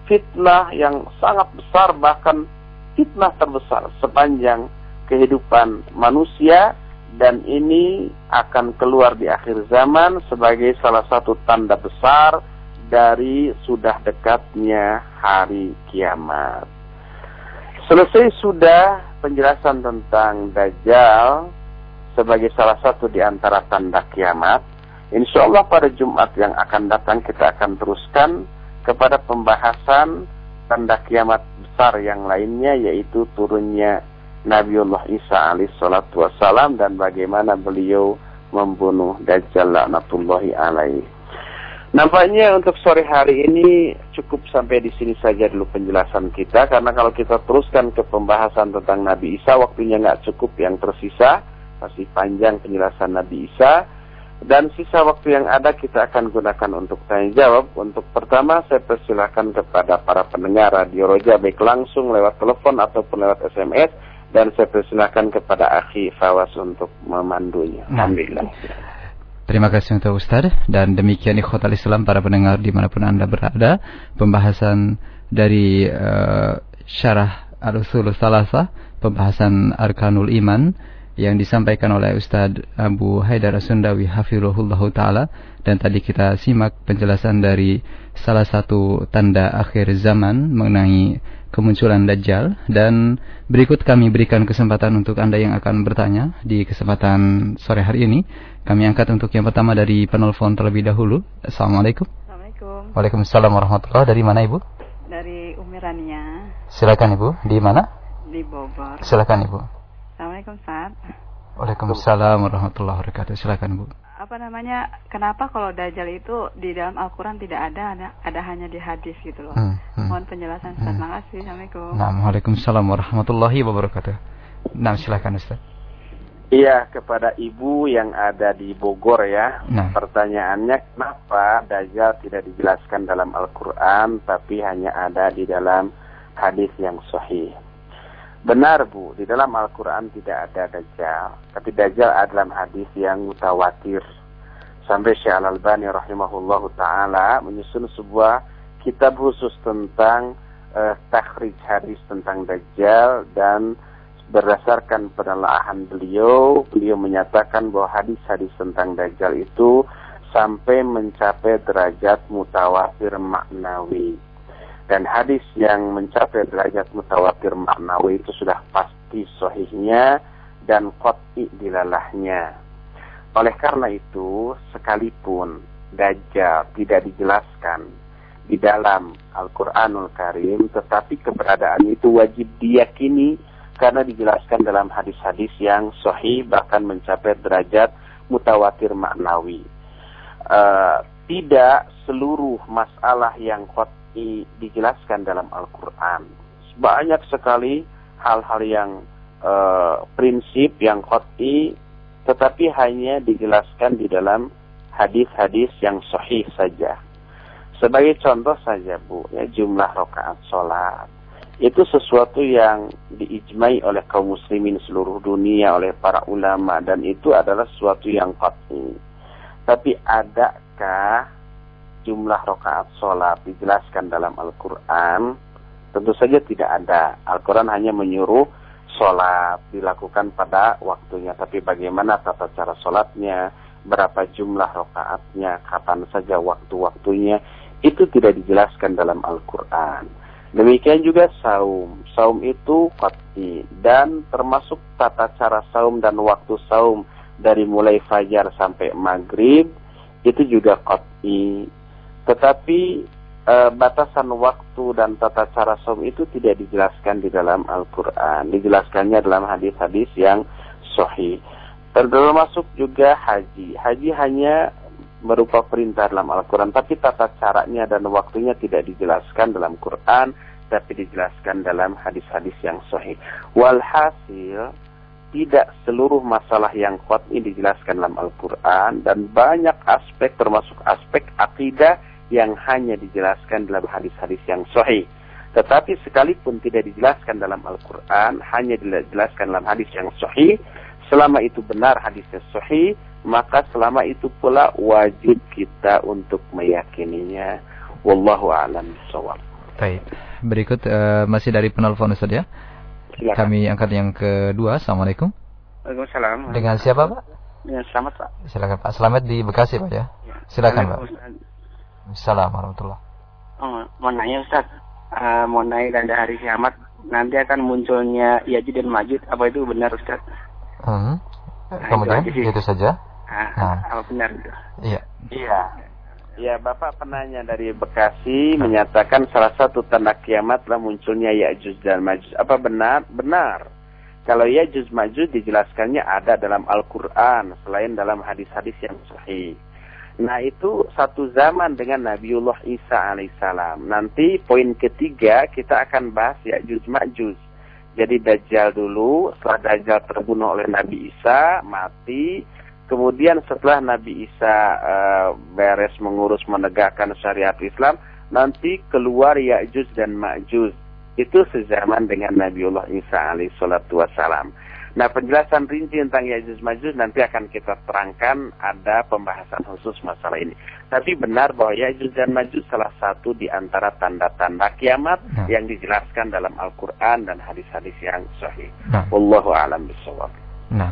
fitnah yang sangat besar, bahkan fitnah terbesar sepanjang kehidupan manusia, dan ini akan keluar di akhir zaman sebagai salah satu tanda besar dari sudah dekatnya hari kiamat. Selesai sudah penjelasan tentang Dajjal sebagai salah satu di antara tanda kiamat. InsyaAllah pada Jumat yang akan datang kita akan teruskan kepada pembahasan tanda kiamat besar yang lainnya, yaitu turunnya Nabiullah Isa alaihi salatu wassalam dan bagaimana beliau membunuh Dajjal laknatullahi alaihi. Nampaknya untuk sore hari ini cukup sampai di sini saja dulu penjelasan kita, karena kalau kita teruskan ke pembahasan tentang Nabi Isa waktunya nggak cukup yang tersisa, masih panjang penjelasan Nabi Isa. Dan sisa waktu yang ada kita akan gunakan untuk tanya jawab. Untuk pertama saya persilakan kepada para pendengar Radio Roja, baik langsung lewat telepon ataupun lewat S M S. Dan saya persilakan kepada Akhi Fawas untuk memandunya. Nah. Alhamdulillah. Terima kasih untuk Ustaz. Dan demikian ikhwatal Islam para pendengar dimanapun Anda berada, pembahasan dari uh, syarah al-usul as-salafah, pembahasan arkanul iman yang disampaikan oleh Ustaz Abu Haidar As-Sundawi hafizahullahu ta'ala. Dan tadi kita simak penjelasan dari salah satu tanda akhir zaman mengenai kemunculan Dajjal. Dan berikut kami berikan kesempatan untuk Anda yang akan bertanya di kesempatan sore hari ini. Kami angkat untuk yang pertama dari penelpon terlebih dahulu. Assalamualaikum. Assalamualaikum. Waalaikumsalam warahmatullahi. Dari mana Ibu? Dari Umi Rania. Silakan Ibu. Di mana? Di Bogor. Silakan Ibu. Assalamualaikum Ustaz. Waalaikumsalam warahmatullahi wabarakatuh. Silakan Bu. Apa namanya, kenapa kalau Dajjal itu di dalam Al-Quran tidak ada, ada, ada hanya di hadis gitu loh. Hmm, hmm, mohon penjelasan Ustaz. Terima hmm. kasih. Assalamualaikum. Nah, waalaikumsalam warahmatullahi wabarakatuh. Nah, silakan Ustaz. Iya, kepada Ibu yang ada di Bogor ya. Nah. Pertanyaannya, kenapa Dajjal tidak dijelaskan dalam Al-Quran tapi hanya ada di dalam hadis yang sahih? Benar Bu, di dalam Al-Quran tidak ada Dajjal. Tapi Dajjal ada dalam hadis yang mutawatir. Sampai Syaikh Al-Albani rahimahullahu ta'ala menyusun sebuah kitab khusus tentang uh, takhrij hadis tentang Dajjal. Dan berdasarkan penelaahan beliau, beliau menyatakan bahwa hadis-hadis tentang Dajjal itu sampai mencapai derajat mutawatir maknawi. Dan hadis yang mencapai derajat mutawatir maknawi itu sudah pasti sahihnya dan qat'i dilalahnya. Oleh karena itu, sekalipun Dajjal tidak dijelaskan di dalam Al-Quranul Karim, tetapi keberadaan itu wajib diyakini karena dijelaskan dalam hadis-hadis yang sahih bahkan mencapai derajat mutawatir maknawi. Uh, tidak seluruh masalah yang qat'i dijelaskan dalam Al-Quran. Banyak sekali hal-hal yang e, prinsip yang qat'i tetapi hanya dijelaskan di dalam hadis-hadis yang sahih saja. Sebagai contoh saja Bu, ya, jumlah rakaat sholat itu sesuatu yang diijmai oleh kaum muslimin seluruh dunia, oleh para ulama, dan itu adalah sesuatu yang qat'i. Tapi adakah jumlah rakaat sholat dijelaskan dalam Al-Quran? Tentu saja tidak ada. Al-Quran hanya menyuruh sholat dilakukan pada waktunya. Tapi bagaimana tata cara sholatnya, berapa jumlah rakaatnya, kapan saja waktu-waktunya, itu tidak dijelaskan dalam Al-Quran. Demikian juga saum. Saum itu qat'i. Dan termasuk tata cara saum dan waktu saum dari mulai fajar sampai maghrib, itu juga qat'i. Tetapi e, batasan waktu dan tata cara saum itu tidak dijelaskan di dalam Al-Quran. Dijelaskannya dalam hadis-hadis yang sahih. Termasuk juga haji. Haji hanya berupa perintah dalam Al-Quran. Tapi tata caranya dan waktunya tidak dijelaskan dalam Quran. Tapi dijelaskan dalam hadis-hadis yang sahih. Walhasil, tidak seluruh masalah yang qat'i dijelaskan dalam Al-Quran. Dan banyak aspek termasuk aspek akidah yang hanya dijelaskan dalam hadis-hadis yang sahih. Tetapi sekalipun tidak dijelaskan dalam Al-Quran, hanya dijelaskan dalam hadis yang sahih, selama itu benar hadisnya sahih, maka selama itu pula wajib kita untuk meyakininya. Wallahu a'lam bissawab. Baik, berikut uh, masih dari penelpon Ustaz ya. Silakan. Kami angkat yang kedua. Assalamualaikum. Waalaikumsalam. Dengan siapa Pak? Dengan Selamat Pak. Silakan Pak. Selamat di Bekasi Pak ya. Silakan Pak. Assalamualaikum. Oh, mau nanya Ustaz, uh, mau naik tanda hari kiamat nanti akan munculnya Ya'juj dan Ma'juj, apa itu benar Ustaz? Hmm. Nah, kemudian itu, itu saja. Nah, nah. Apa benar itu? Iya. Iya. Ya, Bapak penanya dari Bekasi nah. menyatakan salah satu tanda kiamat adalah munculnya Ya'juj dan Ma'juj. Apa benar? Benar. Kalau Ya'juj Ma'juj dijelaskannya ada dalam Al-Quran, selain dalam hadis-hadis yang sahih. Nah itu satu zaman dengan Nabiullah Isa alaihissalam. Nanti poin ketiga kita akan bahas Ya'juj Ma'juj. Jadi Dajjal dulu, setelah Dajjal terbunuh oleh Nabi Isa, mati. Kemudian setelah Nabi Isa uh, beres mengurus menegakkan syariat Islam, nanti keluar Ya'juj dan Ma'juj. Itu sezaman dengan Nabiullah Isa alaihi salatu wassalam. Nah, penjelasan rinci tentang Ya'juj Ma'juj nanti akan kita terangkan, ada pembahasan khusus masalah ini. Tapi benar bahwa Ya'juj dan Ma'juj salah satu di antara tanda-tanda kiamat nah. yang dijelaskan dalam Al-Qur'an dan hadis-hadis yang sahih. Nah. Wallahu a'lam bishawab. Nah,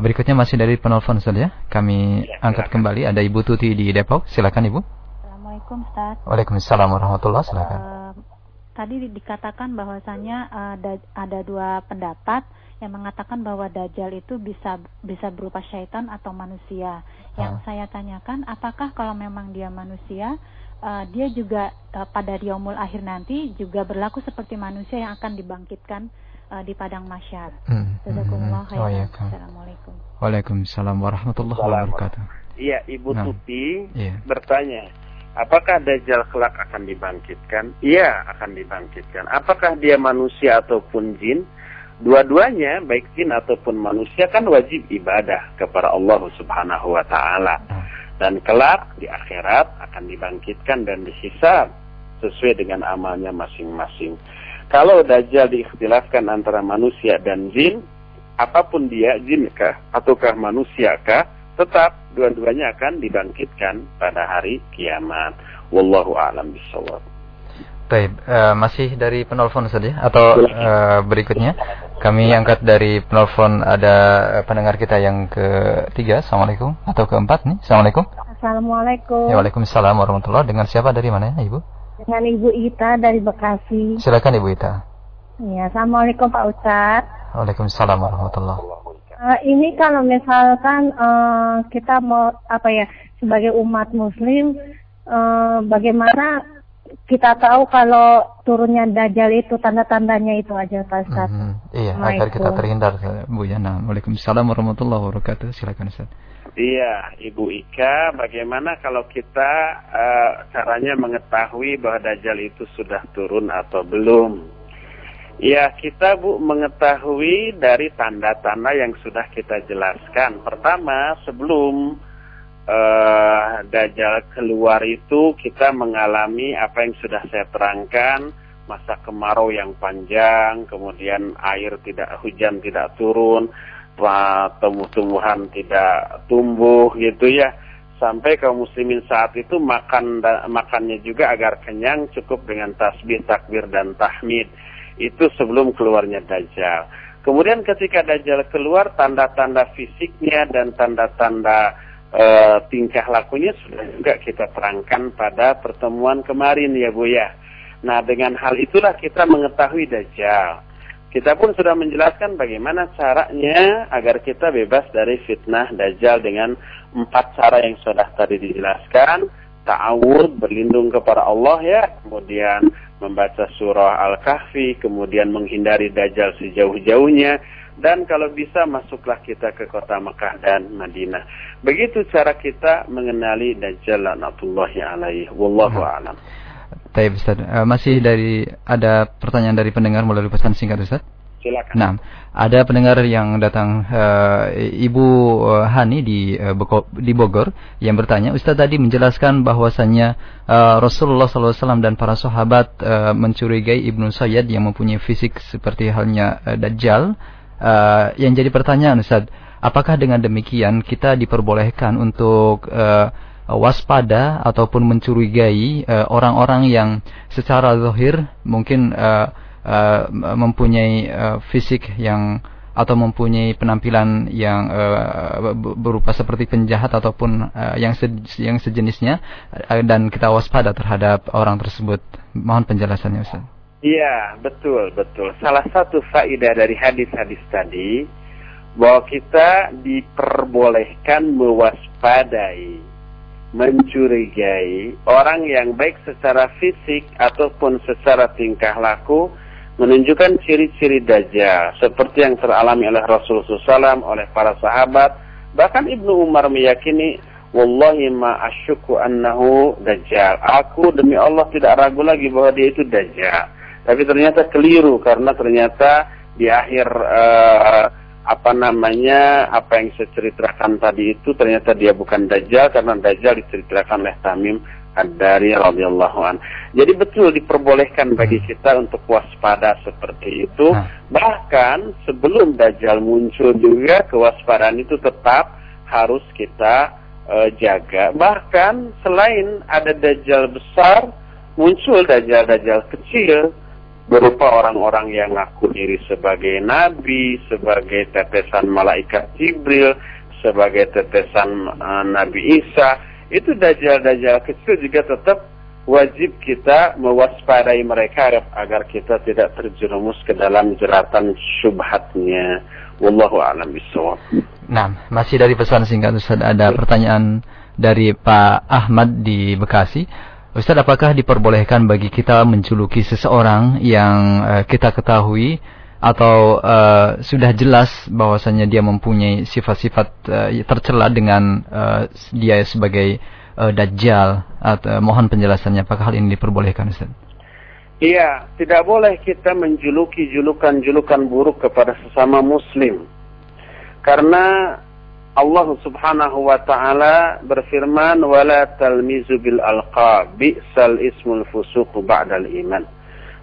berikutnya masih dari penelpon saja. Kami ya, angkat kembali, ada Ibu Tuti di Depok. Silakan, Ibu. Assalamualaikum, Ustaz. Waalaikumsalam warahmatullahi wabarakatuh. Silakan. Uh... Tadi dikatakan bahwasannya ada, ada dua pendapat yang mengatakan bahwa Dajjal itu bisa bisa berupa syaitan atau manusia. Yang hmm. saya tanyakan, apakah kalau memang dia manusia, uh, dia juga uh, pada yaumul akhir nanti juga berlaku seperti manusia yang akan dibangkitkan uh, di padang mahsyar. Hmm. Jazakumullah khairan. Hmm. Oh, ya, Assalamualaikum. Waalaikumsalam warahmatullahi wabarakatuh. Iya, Ibu nah. Tuti yeah. bertanya. Apakah Dajjal kelak akan dibangkitkan? Iya, akan dibangkitkan. Apakah dia manusia ataupun jin? Dua-duanya, baik jin ataupun manusia, kan wajib ibadah kepada Allah Subhanahu wa Ta'ala. Dan kelak di akhirat akan dibangkitkan dan dihisab sesuai dengan amalnya masing-masing. Kalau Dajjal diikhtilafkan antara manusia dan jin, apapun dia, jinkah ataukah manusiakah, tetap dua-duanya akan dibangkitkan pada hari kiamat. Wallahu a'lam bishawab. Baik, uh, masih dari penelpon saja atau uh, berikutnya kami angkat dari penelpon, ada pendengar kita yang ketiga, assalamualaikum, atau keempat nih, assalamualaikum. Assalamualaikum. Ya, waalaikumsalam warahmatullahi. Dengan siapa, dari mana ya, Ibu? Dengan Ibu Ita dari Bekasi. Silakan Ibu Ita. Ya, assalamualaikum Pak Ustaz. Waalaikumsalam warahmatullahi. Uh, ini kalau misalkan uh, kita mau apa ya sebagai umat Muslim, uh, bagaimana kita tahu kalau turunnya Dajjal itu tanda-tandanya itu aja, Pak Ustaz? Mm-hmm. Iya, agar kita terhindar, Bu Yana. Waalaikumsalam warahmatullahi wabarakatuh. Silakan Ustaz. Iya, Ibu Ika, bagaimana kalau kita uh, caranya mengetahui bahwa Dajjal itu sudah turun atau belum? Ya, kita Bu mengetahui dari tanda-tanda yang sudah kita jelaskan. Pertama, sebelum uh, Dajjal keluar itu kita mengalami apa yang sudah saya terangkan, masa kemarau yang panjang, kemudian air tidak, hujan tidak turun, tumbuh-tumbuhan tidak tumbuh gitu ya. Sampai kaum muslimin saat itu makan makannya juga agar kenyang cukup dengan tasbih, takbir dan tahmid. Itu sebelum keluarnya Dajjal. Kemudian ketika Dajjal keluar, tanda-tanda fisiknya dan tanda-tanda e, tingkah lakunya sudah juga kita terangkan pada pertemuan kemarin ya Bu ya. Nah, dengan hal itulah kita mengetahui Dajjal. Kita pun sudah menjelaskan bagaimana caranya agar kita bebas dari fitnah Dajjal dengan empat cara yang sudah tadi dijelaskan. Ta'awud, berlindung kepada Allah ya, kemudian membaca surah Al-Kahfi, kemudian menghindari Dajjal sejauh-jauhnya, dan kalau bisa masuklah kita ke kota Mekah dan Madinah. Begitu cara kita mengenali Dajjal laknatullahi alaihi. Wallahu a'lam. Baik Ustaz, masih dari ada pertanyaan dari pendengar melalui pesan singkat Ustaz. Silakan. Nah, ada pendengar yang datang, uh, Ibu Hani di uh, di Bogor yang bertanya, Ustaz tadi menjelaskan bahwasannya uh, Rasulullah shallallahu alaihi wasallam dan para sahabat uh, mencurigai Ibn Sayyad yang mempunyai fisik seperti halnya uh, Dajjal. Uh, yang jadi pertanyaan Ustaz, apakah dengan demikian kita diperbolehkan untuk uh, waspada ataupun mencurigai uh, orang-orang yang secara zahir mungkin uh, Uh, mempunyai uh, fisik yang atau mempunyai penampilan yang uh, berupa seperti penjahat ataupun uh, yang se, yang sejenisnya, uh, dan kita waspada terhadap orang tersebut. Mohon penjelasannya Ustaz. Iya, betul, betul. Salah satu faedah dari hadis-hadis tadi bahwa kita diperbolehkan mewaspadai, mencurigai orang yang baik secara fisik ataupun secara tingkah laku, menunjukkan ciri-ciri dajjal seperti yang teralami oleh Rasulullah shallallahu alaihi wasallam, oleh para sahabat. Bahkan Ibnu Umar meyakini, wallahi ma asyukku annahu dajjal, aku demi Allah tidak ragu lagi bahwa dia itu dajjal. Tapi ternyata keliru, karena ternyata di akhir uh, apa namanya apa yang saya ceritakan tadi itu ternyata dia bukan dajjal, karena dajjal diceritakan oleh Tamim Ad-Dari radhiyallahu anhu. Jadi betul diperbolehkan bagi kita untuk waspada seperti itu. Bahkan sebelum dajjal muncul juga kewaspadaan itu tetap harus kita uh, jaga. Bahkan selain ada dajjal besar, muncul dajjal-dajjal kecil berupa orang-orang yang ngaku diri sebagai nabi, sebagai tetesan malaikat Jibril, sebagai tetesan uh, Nabi Isa. Itu dajjal-dajjal kecil juga tetap wajib kita mewaspadai mereka agar kita tidak terjerumus ke dalam jeratan syubhatnya. Wallahu a'lam bishawab. Nah, masih dari pesan singkat Ustaz, ada pertanyaan dari Pak Ahmad di Bekasi. Ustaz, apakah diperbolehkan bagi kita menjuluki seseorang yang uh, kita ketahui atau uh, sudah jelas bahwasanya dia mempunyai sifat-sifat uh, tercela dengan uh, dia sebagai uh, dajjal? Atau, uh, mohon penjelasannya, apakah hal ini diperbolehkan, Ustaz? Iya, tidak boleh kita menjuluki julukan-julukan buruk kepada sesama muslim. Karena Allah subhanahu wa ta'ala berfirman, wala talmizu bil alqab bi'sal ismul fusuqu ba'dal iman.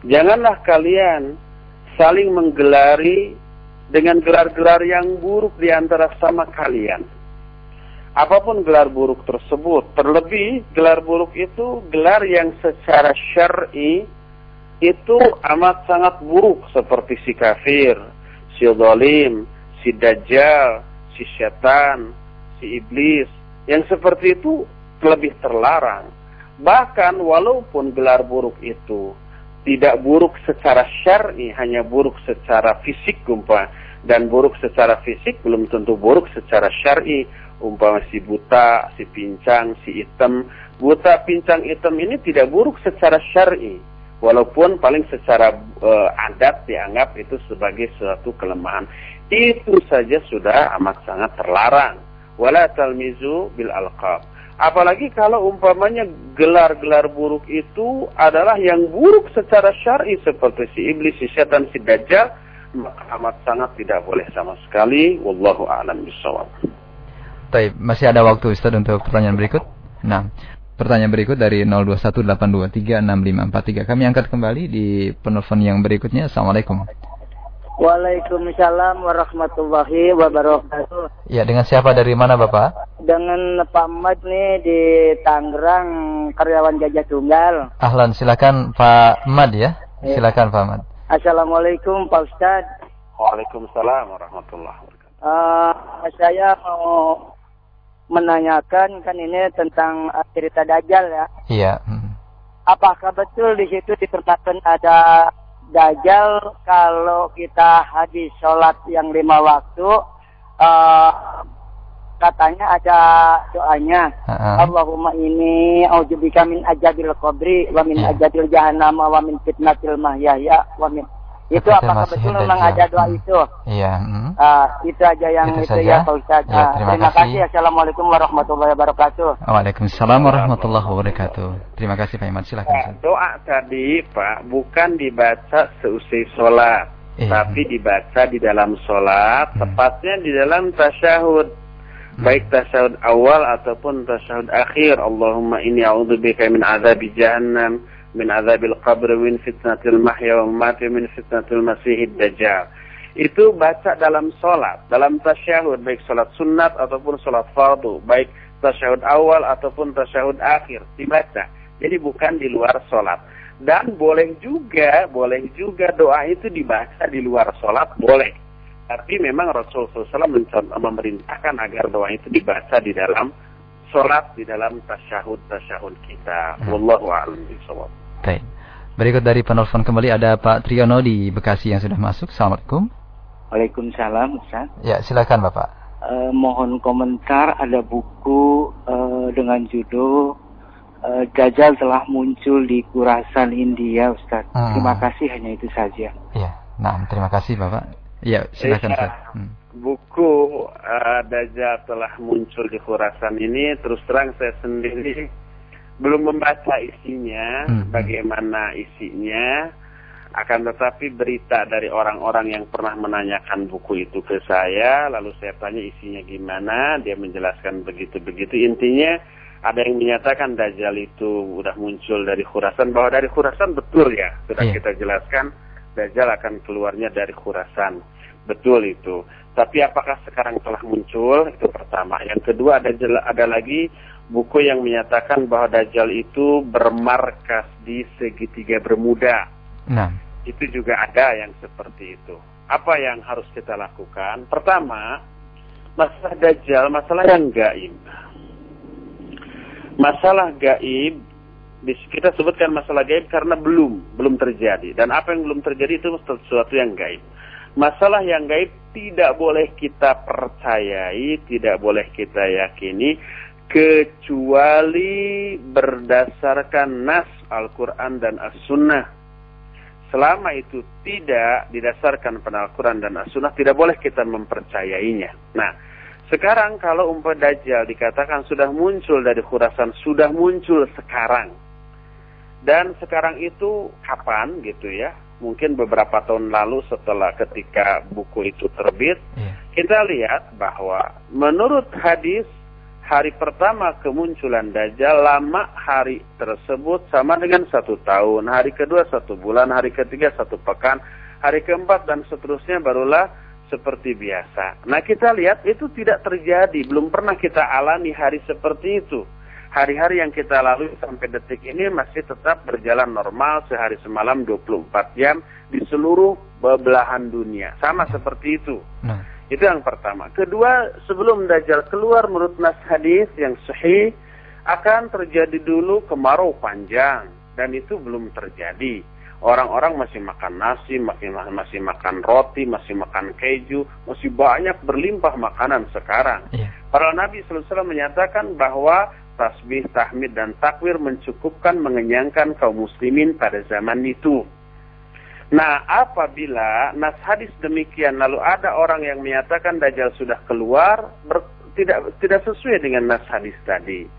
Janganlah kalian saling menggelari dengan gelar-gelar yang buruk di antara sama kalian, apapun gelar buruk tersebut. Terlebih gelar buruk itu gelar yang secara syar'i itu amat sangat buruk, seperti si kafir, si zalim, si dajjal, si setan, si iblis. Yang seperti itu lebih terlarang. Bahkan walaupun gelar buruk itu tidak buruk secara syar'i, hanya buruk secara fisik umpama, dan buruk secara fisik belum tentu buruk secara syar'i. Umpama si buta, si pincang, si hitam. Buta, pincang, hitam ini tidak buruk secara syar'i, walaupun paling secara uh, adat dianggap itu sebagai suatu kelemahan. Itu saja sudah amat sangat terlarang. Wala talmizu bil alqab. Apalagi kalau umpamanya gelar-gelar buruk itu adalah yang buruk secara syar'i, seperti si iblis, si setan, si dajjal, maka amat sangat tidak boleh sama sekali. Wallahu a'lam bishawab. Baik, masih ada waktu Ustaz untuk pertanyaan berikut. Nah, pertanyaan berikut dari nol dua satu delapan dua tiga enam lima empat tiga. Kami angkat kembali di penelpon yang berikutnya. Assalamualaikum. Waalaikumsalam warahmatullahi wabarakatuh. Ya, dengan siapa, dari mana Bapak? Dengan Pak Mat nih di Tangerang, karyawan Gajah Tunggal. Ahlan, silakan Pak Mat ya. Silakan ya. Pak Mat. Assalamualaikum Pak Ustaz. Waalaikumsalam warahmatullahi wabarakatuh. Uh, saya mau menanyakan, kan ini tentang uh, cerita dajjal ya. Iya. Hmm. Apakah betul di situ diperkatakan ada dajjal kalau kita habis sholat yang lima waktu, uh, katanya ada doanya. Uh-huh. Allahumma inni a'udzubika min azabil qabri wa min yeah. azabil jahannam wa min fitnatil mahyaya wa min. Itu apakah betul memang ada doa itu? Iya. Hmm. Uh, itu aja yang itu, itu ya Pak Ustaz. Ya, terima, terima kasih. kasih. Assalamualaikum warahmatullahi wabarakatuh. Waalaikumsalam warahmatullahi wabarakatuh. Terima kasih Pak Imam. Silakan. Doa tadi Pak bukan dibaca seusai sholat, iya. tapi dibaca di dalam sholat, hmm. tepatnya di dalam tasyahud. Baik tasyahud awal ataupun tasyahud akhir. Allahumma inni a'udzubika min azabi jahannam, min azabil qabr, min fitnatil mahya wa mamati, min fitnatil masihid dajjal. Itu baca dalam sholat, dalam tasyahud, baik sholat sunat ataupun sholat fardu, baik tasyahud awal ataupun tasyahud akhir dibaca. Jadi bukan di luar sholat. Dan boleh juga, boleh juga doa itu dibaca di luar sholat, boleh. Tapi memang Rasulullah shallallahu alaihi wasallam memerintahkan agar doa itu dibaca di dalam sholat, di dalam tasyahud-tasyahud kita. Wallahu a'lam bishawab. Baik. Berikut dari penelpon kembali ada Pak Triyono di Bekasi yang sudah masuk. Assalamualaikum. Waalaikumsalam Ustaz. Ya, silakan Bapak. E, mohon komentar ada buku e, dengan judul e, uh, Dajjal telah muncul di Khurasan India, Ustaz. Hmm. Terima kasih, hanya itu saja. Iya, nah, terima kasih Bapak. Iya, silakan Ustaz. Hmm. Buku uh, Dajjal telah muncul di Khurasan ini, terus terang saya sendiri belum membaca isinya, hmm. bagaimana isinya. Akan tetapi berita dari orang-orang yang pernah menanyakan buku itu ke saya, lalu saya tanya isinya gimana, dia menjelaskan begitu-begitu. Intinya ada yang menyatakan Dajjal itu udah muncul dari Khurasan, bahwa dari Khurasan betul ya, sudah yeah. kita jelaskan Dajjal akan keluarnya dari Khurasan, betul itu. Tapi apakah sekarang telah muncul, itu pertama. Yang kedua, ada, ada lagi buku yang menyatakan bahwa Dajjal itu bermarkas di segitiga Bermuda. Nah, itu juga ada yang seperti itu. Apa yang harus kita lakukan? Pertama, masalah Dajjal, masalah yang gaib. Masalah gaib, kita sebutkan masalah gaib karena belum, belum terjadi. Dan apa yang belum terjadi itu sesuatu yang gaib. Masalah yang gaib tidak boleh kita percayai, tidak boleh kita yakini, kecuali berdasarkan nas Al-Quran dan As-Sunnah. Selama itu tidak didasarkan pada Al-Quran dan As-Sunnah, tidak boleh kita mempercayainya. Nah, sekarang kalau umpah Dajjal dikatakan sudah muncul dari Khurasan, sudah muncul sekarang. Dan sekarang itu kapan gitu ya? Mungkin beberapa tahun lalu setelah ketika buku itu terbit, yeah. kita lihat bahwa menurut hadis, hari pertama kemunculan Dajjal, lama hari tersebut sama dengan satu tahun, hari kedua satu bulan, hari ketiga satu pekan, hari keempat dan seterusnya barulah seperti biasa. Nah, kita lihat itu tidak terjadi, belum pernah kita alami hari seperti itu. Hari-hari yang kita lalui sampai detik ini masih tetap berjalan normal, sehari semalam dua puluh empat jam di seluruh belahan dunia, sama seperti itu. Nah, itu yang pertama. Kedua, sebelum Dajjal keluar menurut nas hadis yang sahih, akan terjadi dulu kemarau panjang. Dan itu belum terjadi. Orang-orang masih makan nasi, masih, masih makan roti, masih makan keju, masih banyak berlimpah makanan sekarang. Yeah. Para Nabi Sallallahu Alaihi Wasallam menyatakan bahwa tasbih, tahmid, dan takwir mencukupkan mengenyangkan kaum muslimin pada zaman itu. Nah, apabila nas hadis demikian lalu ada orang yang menyatakan Dajjal sudah keluar, ber, tidak tidak sesuai dengan nas hadis tadi.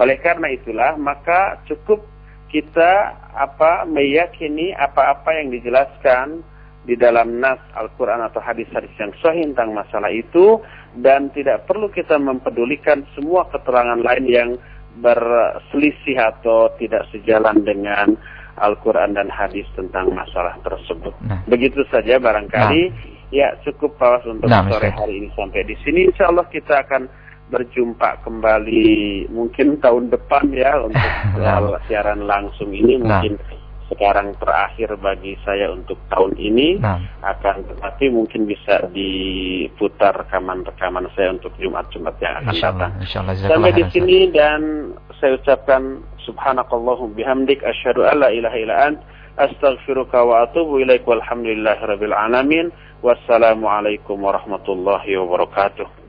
Oleh karena itulah maka cukup kita apa meyakini apa-apa yang dijelaskan di dalam nas Al-Quran atau hadis-hadis yang sahih tentang masalah itu, dan tidak perlu kita mempedulikan semua keterangan lain yang berselisih atau tidak sejalan dengan Al-Quran dan hadis tentang masalah tersebut. Nah, begitu saja barangkali. Nah, ya cukup pawas untuk nah, sore hari ini sampai di sini. Insya Allah kita akan berjumpa kembali mungkin tahun depan ya untuk nah, siaran langsung ini. Mungkin nah, sekarang terakhir bagi saya untuk tahun ini. Nah, akan tetapi mungkin bisa diputar rekaman-rekaman saya untuk Jumat-Jumat yang akan insya datang. Allah, insya Allah, sampai di sini dan saya ucapkan subhanakallahum bihamdik asyhadu alla ilaha illa ant astaghfiruka wa atubu ilaik walhamdulillahi rabbil alamin. Wassalamualaikum warahmatullahi wabarakatuh.